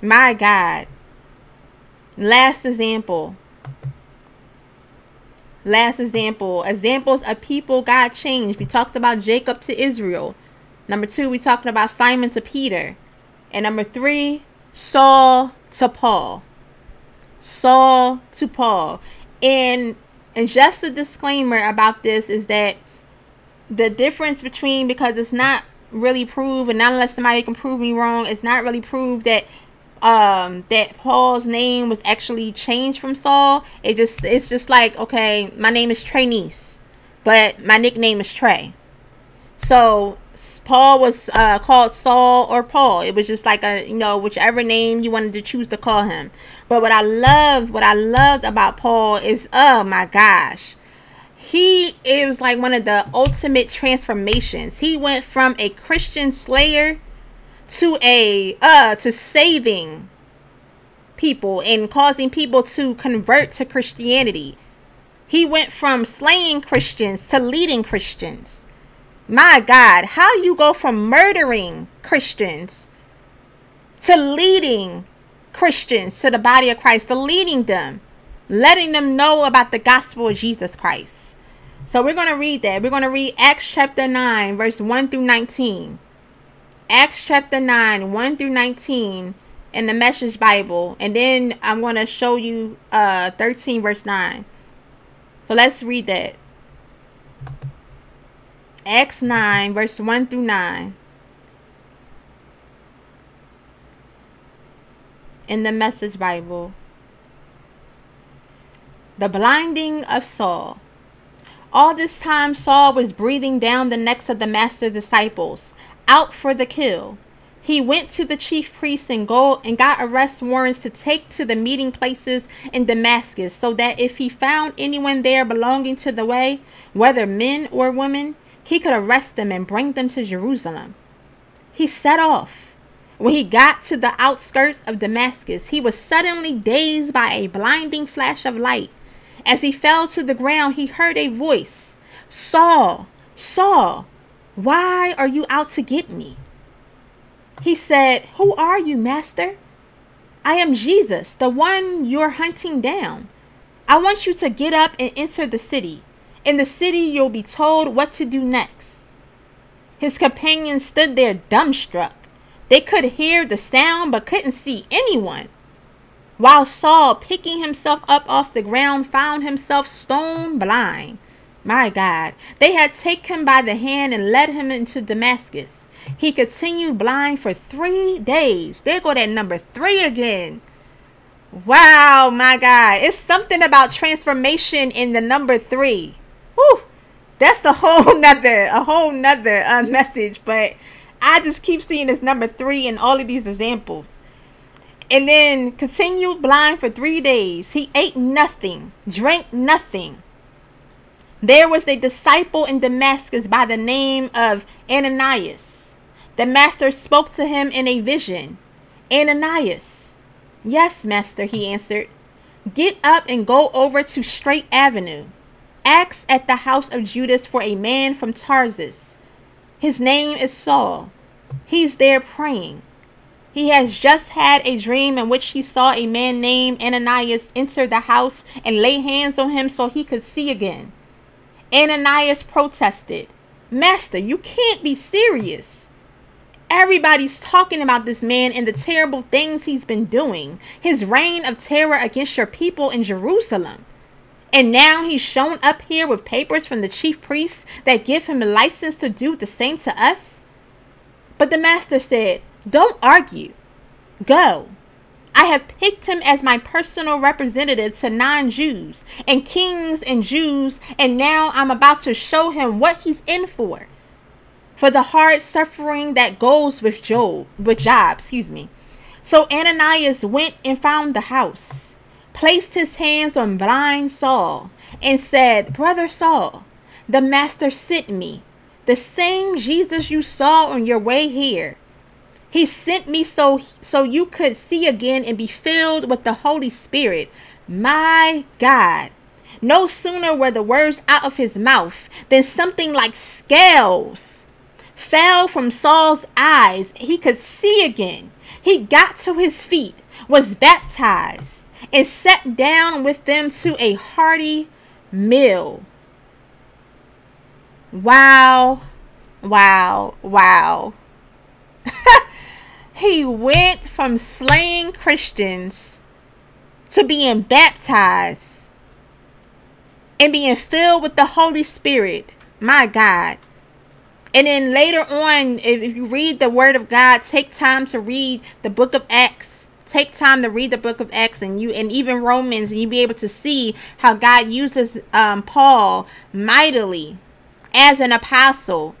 My God. Last example. Last example. Examples of people God changed. We talked about Jacob to Israel. Number 2, we talked about Simon to Peter. And number 3, Saul to Paul. Saul to Paul. And just a disclaimer about this is that the difference between, because it's not really proved, and not unless somebody can prove me wrong, it's not really proved that that Paul's name was actually changed from Saul. It's just like, okay, my name is Trainee, but my nickname is Trey. So Paul was called Saul or Paul. It was just like whichever name you wanted to choose to call him. But what I loved about Paul is, oh my gosh, it was like one of the ultimate transformations. He went from a Christian slayer to to saving people and causing people to convert to Christianity. He went from slaying Christians to leading Christians. My God, how you go from murdering Christians to leading Christians to the body of Christ, to leading them, letting them know about the gospel of Jesus Christ. So we're going to read that. We're going to read Acts chapter 9, verse 1 through 19. Acts chapter 9, 1 through 19 in the Message Bible. And then I'm going to show you 13, verse 9. So let's read that. Acts 9, verse 1 through 9. In the Message Bible. The blinding of Saul. All this time Saul was breathing down the necks of the master's disciples, out for the kill. He went to the chief priests and got arrest warrants to take to the meeting places in Damascus, so that if he found anyone there belonging to the way, whether men or women, he could arrest them and bring them to Jerusalem. He set off. When he got to the outskirts of Damascus, he was suddenly dazed by a blinding flash of light. As he fell to the ground, he heard a voice, "Saul, Saul, why are you out to get me?" He said, "Who are you, Master?" "I am Jesus, the one you're hunting down. I want you to get up and enter the city. In the city, you'll be told what to do next." His companions stood there dumbstruck. They could hear the sound but couldn't see anyone. While Saul, picking himself up off the ground, found himself stone blind. My God, they had taken him by the hand and led him into Damascus. He continued blind for 3 days. There go that number 3 again. Wow, my God. It's something about transformation in the number 3. Whew, that's a whole nother message, but I just keep seeing this number 3 in all of these examples. And then continued blind for 3 days. He ate nothing, drank nothing. There was a disciple in Damascus by the name of Ananias. The master spoke to him in a vision. "Ananias." "Yes, master," he answered. "Get up and go over to Straight Avenue. Ask at the house of Judas for a man from Tarsus. His name is Saul. He's there praying. He has just had a dream in which he saw a man named Ananias enter the house and lay hands on him so he could see again." Ananias protested, "Master, you can't be serious. Everybody's talking about this man and the terrible things he's been doing, his reign of terror against your people in Jerusalem. And now he's shown up here with papers from the chief priests that give him a license to do the same to us." But the master said, "Don't argue. Go. I have picked him as my personal representative to non-Jews and kings and Jews, and now I'm about to show him what he's in for the hard suffering that goes with Job. So Ananias went and found the house, placed his hands on blind Saul, and said, "Brother Saul, the master sent me, the same Jesus you saw on your way here. He sent me so you could see again and be filled with the Holy Spirit." My God. No sooner were the words out of his mouth than something like scales fell from Saul's eyes. He could see again. He got to his feet, was baptized, and sat down with them to a hearty meal. Wow, wow, wow. He went from slaying Christians to being baptized and being filled with the Holy Spirit. My God. And then later on, if you read the Word of God, take time to read the book of Acts. Take time to read the book of Acts and even Romans, and you'll be able to see how God uses Paul mightily as an apostle,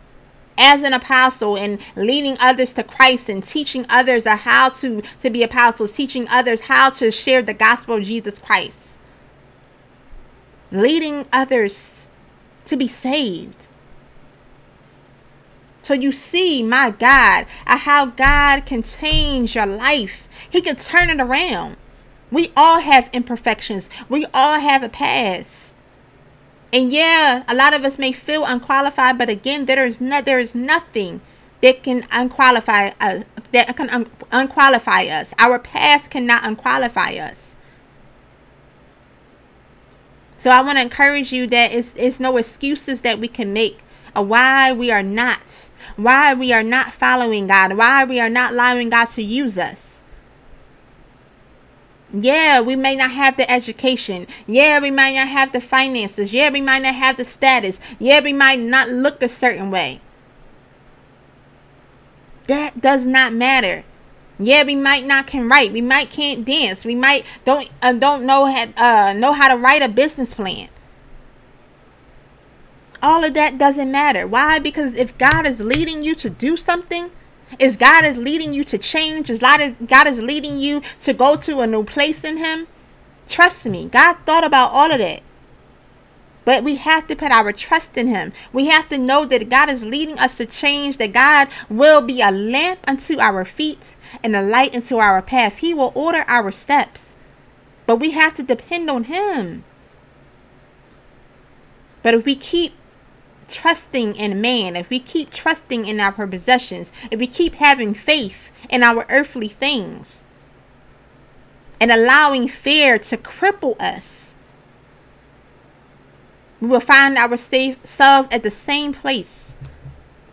and leading others to Christ, and teaching others how to be apostles, teaching others how to share the gospel of Jesus Christ, leading others to be saved. So you see, my God, how God can change your life. He can turn it around. We all have imperfections. We all have a past. And yeah, a lot of us may feel unqualified, but again, there is nothing that can unqualify us. That can unqualify us. Our past cannot unqualify us. So I want to encourage you that it's no excuses that we can make of why we are not following God, why we are not allowing God to use us. Yeah, we may not have the education. Yeah, we might not have the finances. Yeah, we might not have the status. Yeah, we might not look a certain way. That does not matter. Yeah, we might not can write. We might can't dance. We might don't know how to write a business plan. All of that doesn't matter. Why? Because if God is leading you to do something, is God is leading you to change? Is God is leading you to go to a new place in Him? Trust me, God thought about all of that. But we have to put our trust in Him. We have to know that God is leading us to change, that God will be a lamp unto our feet and a light unto our path. He will order our steps. But we have to depend on Him. But if we keep trusting in man, if we keep trusting in our possessions, if we keep having faith in our earthly things and allowing fear to cripple us, we will find ourselves at the same place,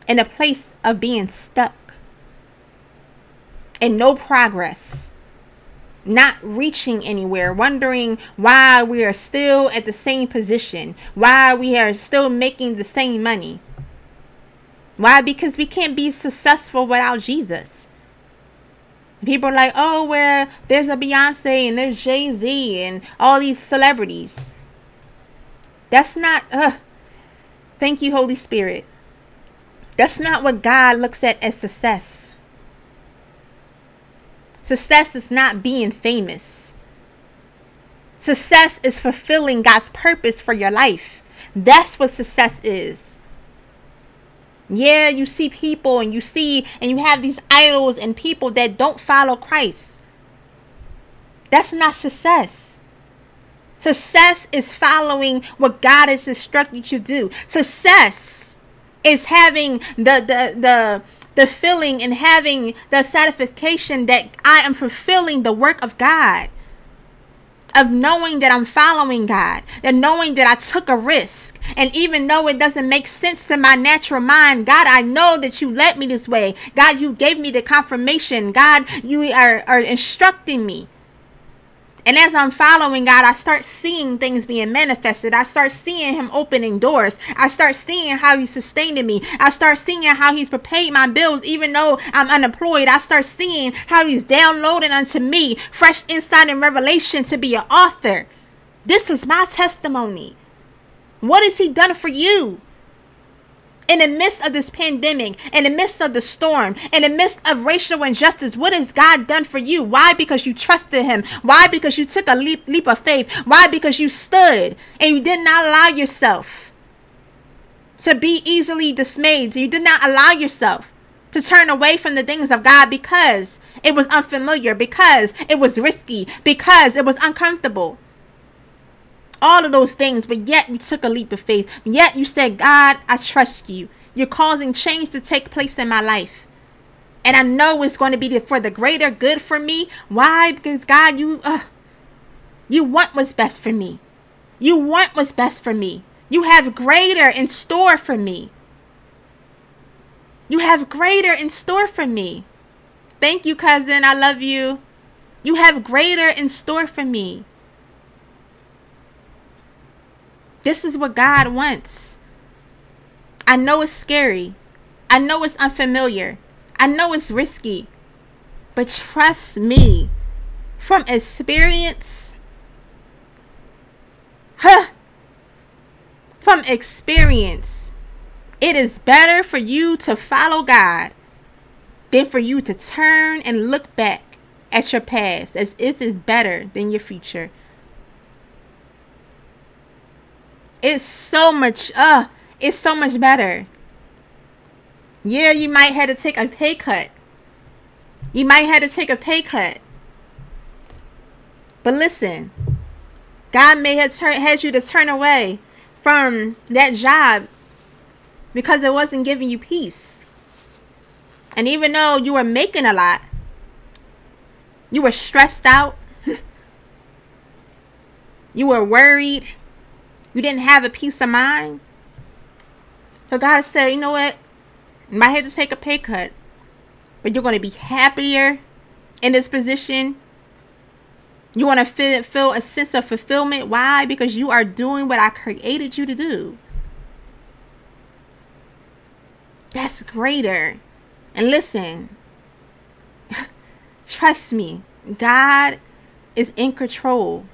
in a place of being stuck and no progress, not reaching anywhere, wondering why we are still at the same position, why we are still making the same money. Why? Because we can't be successful without Jesus. People are like, oh, well, there's a Beyonce and there's Jay-Z and all these celebrities. That's not, thank you, Holy Spirit. That's not what God looks at as success. Success is not being famous. Success is fulfilling God's purpose for your life. That's what success is. Yeah, you see people and you have these idols and people that don't follow Christ. That's not success. Success is following what God has instructed you to do. Success is having the feeling and having the satisfaction that I am fulfilling the work of God, of knowing that I'm following God, and knowing that I took a risk. And even though it doesn't make sense to my natural mind, God, I know that you led me this way. God, you gave me the confirmation. God, you are instructing me. And as I'm following God, I start seeing things being manifested. I start seeing Him opening doors. I start seeing how He's sustaining me. I start seeing how He's prepaid my bills even though I'm unemployed. I start seeing how He's downloading unto me fresh insight and revelation to be an author. This is my testimony. What has He done for you? In the midst of this pandemic, in the midst of the storm, in the midst of racial injustice, what has God done for you? Why? Because you trusted Him. Why? Because you took a leap of faith. Why? Because you stood and you did not allow yourself to be easily dismayed. You did not allow yourself to turn away from the things of God because it was unfamiliar, because it was risky, because it was uncomfortable. All of those things, but yet you took a leap of faith. Yet you said, God, I trust you. You're causing change to take place in my life. And I know it's going to be for the greater good for me. Why? Because God, you want what's best for me. You want what's best for me. You have greater in store for me. You have greater in store for me. Thank you, cousin. I love you. You have greater in store for me. This is what God wants. I know it's scary. I know it's unfamiliar. I know it's risky, but trust me, from experience, it is better for you to follow God than for you to turn and look back at your past, as it is better than your future. It's so much better. Yeah, you might have to take a pay cut. But listen, God may have had you to turn away from that job because it wasn't giving you peace. And even though you were making a lot, you were stressed out. You were worried. You didn't have a peace of mind. So God said, you know what? You might have to take a pay cut, but you're going to be happier in this position. You want to feel a sense of fulfillment. Why? Because you are doing what I created you to do. That's greater. And listen, trust me, God is in control.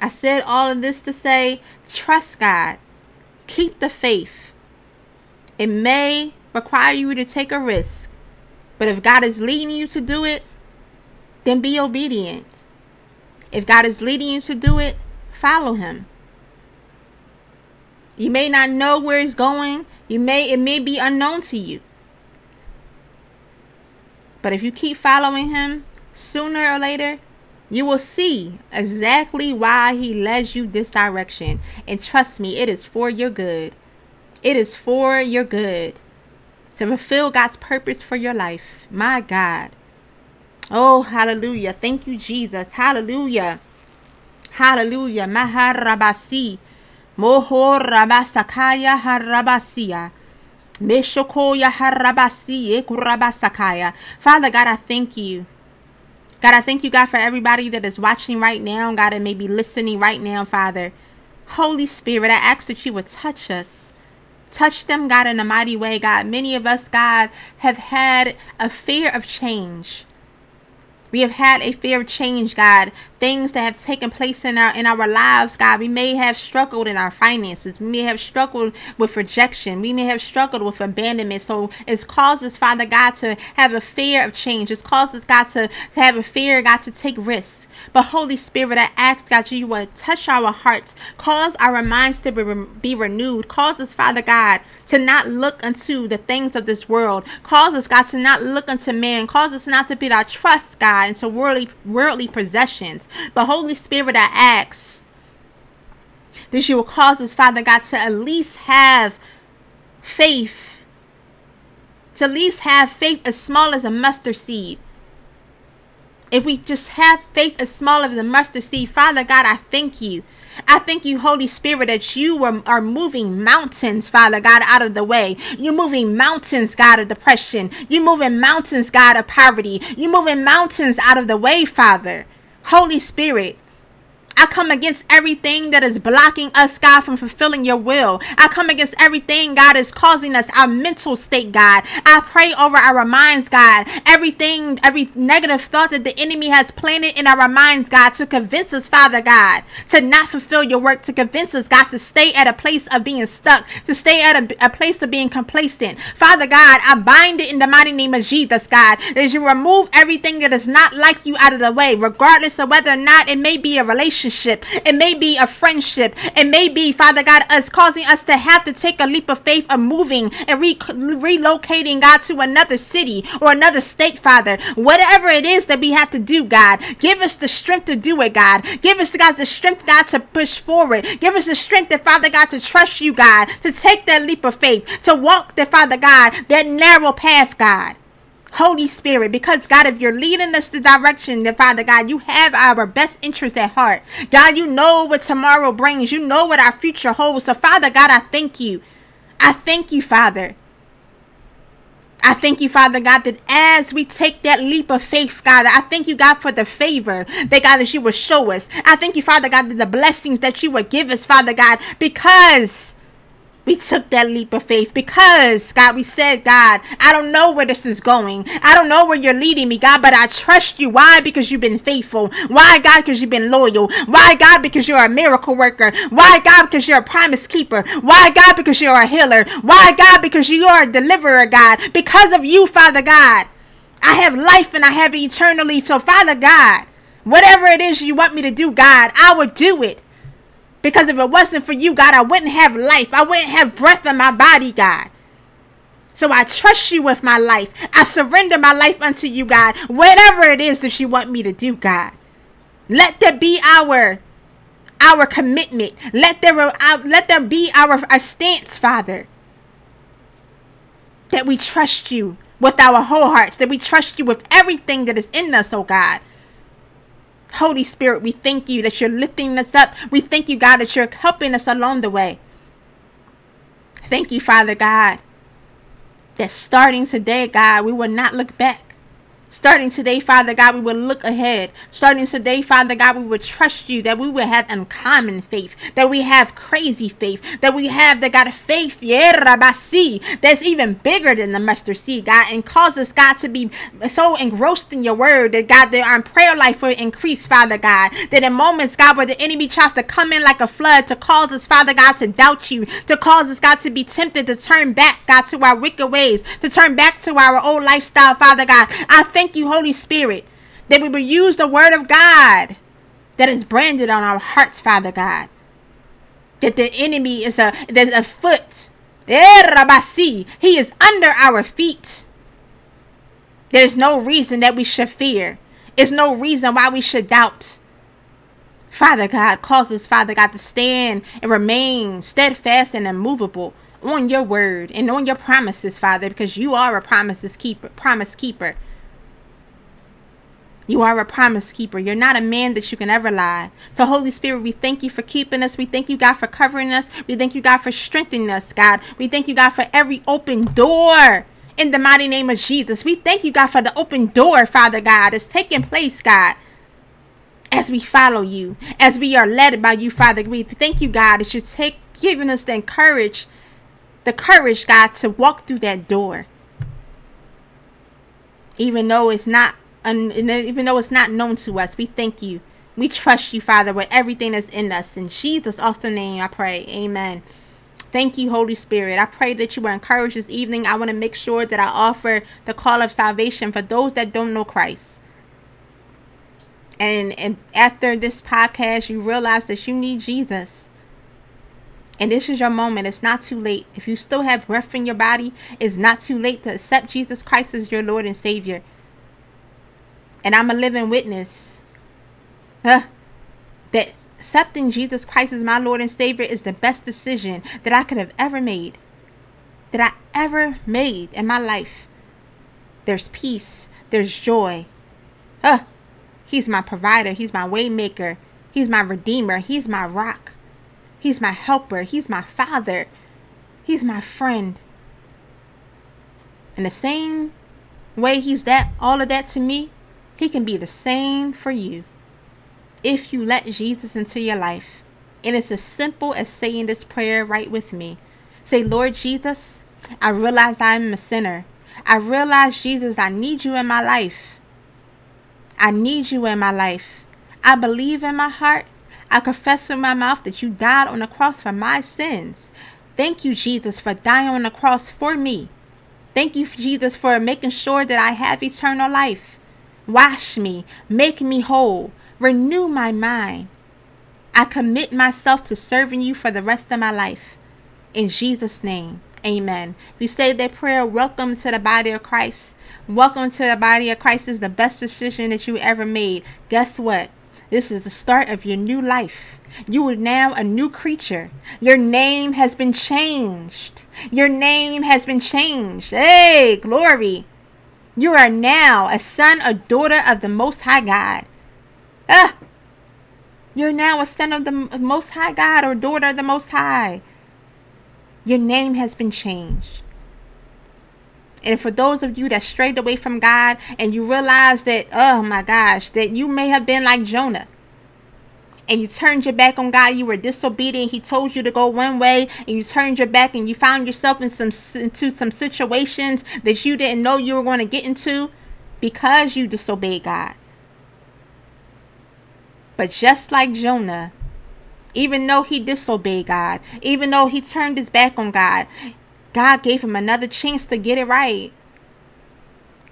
I said all of this to say, trust God. Keep the faith. It may require you to take a risk, but if God is leading you to do it, then be obedient. If God is leading you to do it, follow him. You may not know where it's going. It may be unknown to you. But if you keep following him, sooner or later, you will see exactly why he led you this direction. And trust me, it is for your good. It is for your good to fulfill God's purpose for your life. My God. Oh, hallelujah. Thank you, Jesus. Hallelujah. Hallelujah. Maharabasi. Mohorabasakaya harabasiya. Meshokoya harabasi. Ekurabasakaya. Father God, I thank you. God, I thank you, God, for everybody that is watching right now. God, that may be listening right now, Father. Holy Spirit, I ask that you would touch us. Touch them, God, in a mighty way, God. Many of us, God, have had a fear of change. We have had a fear of change, God. Things that have taken place in our lives, God. We may have struggled in our finances. We may have struggled with rejection. We may have struggled with abandonment. So it's caused us, Father God, to have a fear of change. It's caused us, God, to have a fear, God, to take risks. But Holy Spirit, I ask, God, you would touch our hearts. Cause our minds to be renewed. Cause us, Father God, to not look unto the things of this world. Cause us, God, to not look unto man. Cause us not to put our trust, God, into worldly possessions. But Holy Spirit, I ask that you will cause us, Father God, to at least have faith. To at least have faith as small as a mustard seed. If we just have faith as small as a mustard seed, Father God, I thank you. I thank you, Holy Spirit, that you are moving mountains, Father God, out of the way. You're moving mountains, God, of depression. You're moving mountains, God, of poverty. You're moving mountains out of the way, Father. Holy Spirit, I come against everything that is blocking us, God, from fulfilling your will. I come against everything, God, is causing us our mental state, God. I pray over our minds, God. Everything, every negative thought that the enemy has planted in our minds, God, to convince us, Father God, to not fulfill your work, to convince us, God, to stay at a place of being stuck, to stay at a place of being complacent. Father God, I bind it in the mighty name of Jesus, God, as you remove everything that is not like you out of the way, regardless of whether or not it may be a relationship. relationship. It may be a friendship. It may be, Father God, us causing us to have to take a leap of faith of moving and relocating, God, to another city or another state, Father. Whatever it is that we have to do, God, give us the strength to do it, God. Give us, God, the strength, God, to push forward. Give us the strength, that Father God, to trust you, God, to take that leap of faith, to walk, that Father God, that narrow path, God. Holy Spirit, because God, if you're leading us the direction, then Father God, you have our best interest at heart. God, you know what tomorrow brings. You know what our future holds. So Father God, I thank you. I thank you, Father. I thank you, Father God, that as we take that leap of faith, God, I thank you, God, for the favor that, God, that you will show us. I thank you, Father God, that the blessings that you will give us, Father God, because we took that leap of faith, because, God, we said, God, I don't know where this is going. I don't know where you're leading me, God, but I trust you. Why? Because you've been faithful. Why, God? Because you've been loyal. Why, God? Because you're a miracle worker. Why, God? Because you're a promise keeper. Why, God? Because you're a healer. Why, God? Because you are a deliverer, God. Because of you, Father God, I have life and I have eternally. So, Father God, whatever it is you want me to do, God, I will do it. Because if it wasn't for you, God, I wouldn't have life. I wouldn't have breath in my body, God. So I trust you with my life. I surrender my life unto you, God. Whatever it is that you want me to do, God. Let that be our commitment. Let there be our stance, Father. That we trust you with our whole hearts. That we trust you with everything that is in us, oh God. Holy Spirit, we thank you that you're lifting us up. We thank you, God, that you're helping us along the way. Thank you, Father God, that starting today, God, we will not look back. Starting today, Father God, we will look ahead. Starting today, Father God, we will trust you, that we will have uncommon faith, that we have crazy faith, that we have, that God, faith, that's even bigger than the mustard seed, God, and cause us, God, to be so engrossed in your word, that God, that our prayer life will increase, Father God, that in moments, God, where the enemy tries to come in like a flood to cause us, Father God, to doubt you, to cause us, God, to be tempted to turn back, God, to our wicked ways, to turn back to our old lifestyle, Father God, I thank you, Holy Spirit, that we will use the word of God that is branded on our hearts, Father God. That the enemy is there's a foot. He is under our feet. There's no reason that we should fear. There's no reason why we should doubt. Father God, cause us, Father God, to stand and remain steadfast and immovable on your word and on your promises, Father, because you are a promise keeper. You are a promise keeper. You're not a man that you can ever lie. So, Holy Spirit, we thank you for keeping us. We thank you, God, for covering us. We thank you, God, for strengthening us, God. We thank you, God, for every open door in the mighty name of Jesus. We thank you, God, for the open door, Father God, that's taking place, God, as we follow you, as we are led by you, Father. We thank you, God, that you're giving us the courage, God, to walk through that door. Even though it's not known to us, we thank you. We trust you, Father, with everything that's in us. In Jesus' awesome name, I pray. Amen. Thank you, Holy Spirit. I pray that you were encouraged this evening. I want to make sure that I offer the call of salvation for those that don't know Christ. And after this podcast, you realize that you need Jesus. And this is your moment. It's not too late. If you still have breath in your body, it's not too late to accept Jesus Christ as your Lord and Savior. And I'm a living witness that accepting Jesus Christ as my Lord and Savior is the best decision that I could have ever made. That I ever made in my life. There's peace. There's joy. He's my provider. He's my way maker. He's my redeemer. He's my rock. He's my helper. He's my father. He's my friend. And the same way he's that, all of that to me, he can be the same for you if you let Jesus into your life. And it's as simple as saying this prayer right with me. Say, Lord Jesus, I realize I'm a sinner. I realize, Jesus, I need you in my life. I need you in my life. I believe in my heart. I confess with my mouth that you died on the cross for my sins. Thank you, Jesus, for dying on the cross for me. Thank you, Jesus, for making sure that I have eternal life. Wash me, make me whole, renew my mind. I commit myself to serving you for the rest of my life. In Jesus' name, amen. If you say that prayer, welcome to the body of Christ. Welcome to the body of Christ. This is the best decision that you ever made. Guess what? This is the start of your new life. You are now a new creature. Your name has been changed. Your name has been changed. Hey, glory. You are now a son or daughter of the Most High God. You're now a son of the Most High God or daughter of the Most High. Your name has been changed. And for those of you that strayed away from God and you realize that, oh my gosh, that you may have been like Jonah. And you turned your back on God. You were disobedient. He told you to go one way and you turned your back and you found yourself into some situations that you didn't know you were going to get into because you disobeyed God. But just like Jonah, even though he disobeyed God, even though he turned his back on God, God gave him another chance to get it right.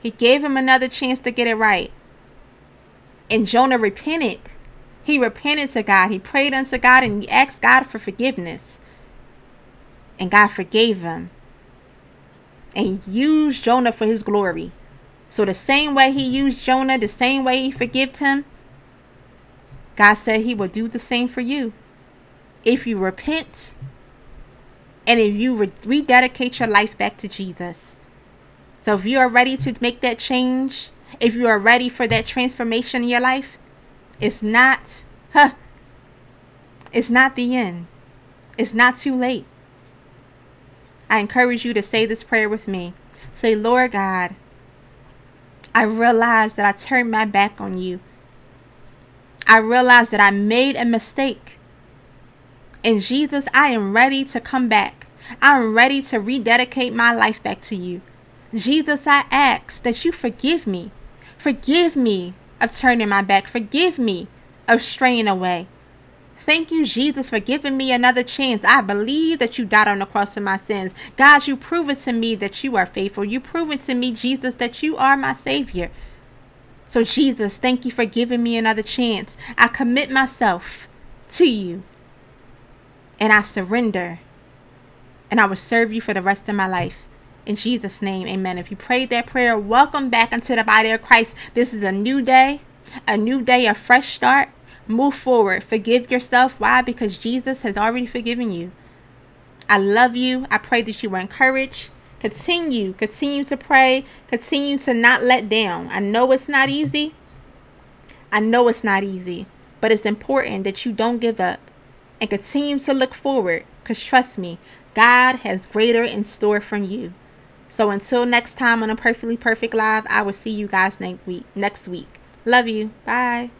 He gave him another chance to get it right. And Jonah repented. He repented to God. He prayed unto God and he asked God for forgiveness. And God forgave him. And used Jonah for his glory. So the same way he used Jonah, the same way he forgave him, God said he will do the same for you. If you repent and if you rededicate your life back to Jesus. So if you are ready to make that change, if you are ready for that transformation in your life, it's not the end. It's not too late. I encourage you to say this prayer with me. Say, Lord God, I realize that I turned my back on you. I realize that I made a mistake. And Jesus, I am ready to come back. I'm ready to rededicate my life back to you. Jesus, I ask that you forgive me. Forgive me of turning my back. Forgive me of straying away. Thank you, Jesus, for giving me another chance. I believe that you died on the cross for my sins. God, you've proven to me that you are faithful. You've proven to me, Jesus, that you are my Savior. So Jesus, thank you for giving me another chance. I commit myself to you and I surrender and I will serve you for the rest of my life. In Jesus' name, amen. If you prayed that prayer, welcome back into the body of Christ. This is a new day, a fresh start. Move forward. Forgive yourself. Why? Because Jesus has already forgiven you. I love you. I pray that you were encouraged. Continue to pray, continue to not let down. I know it's not easy, but it's important that you don't give up and continue to look forward because trust me, God has greater in store for you. So until next time on A Perfectly Perfect Live, I will see you guys next week. Love you. Bye.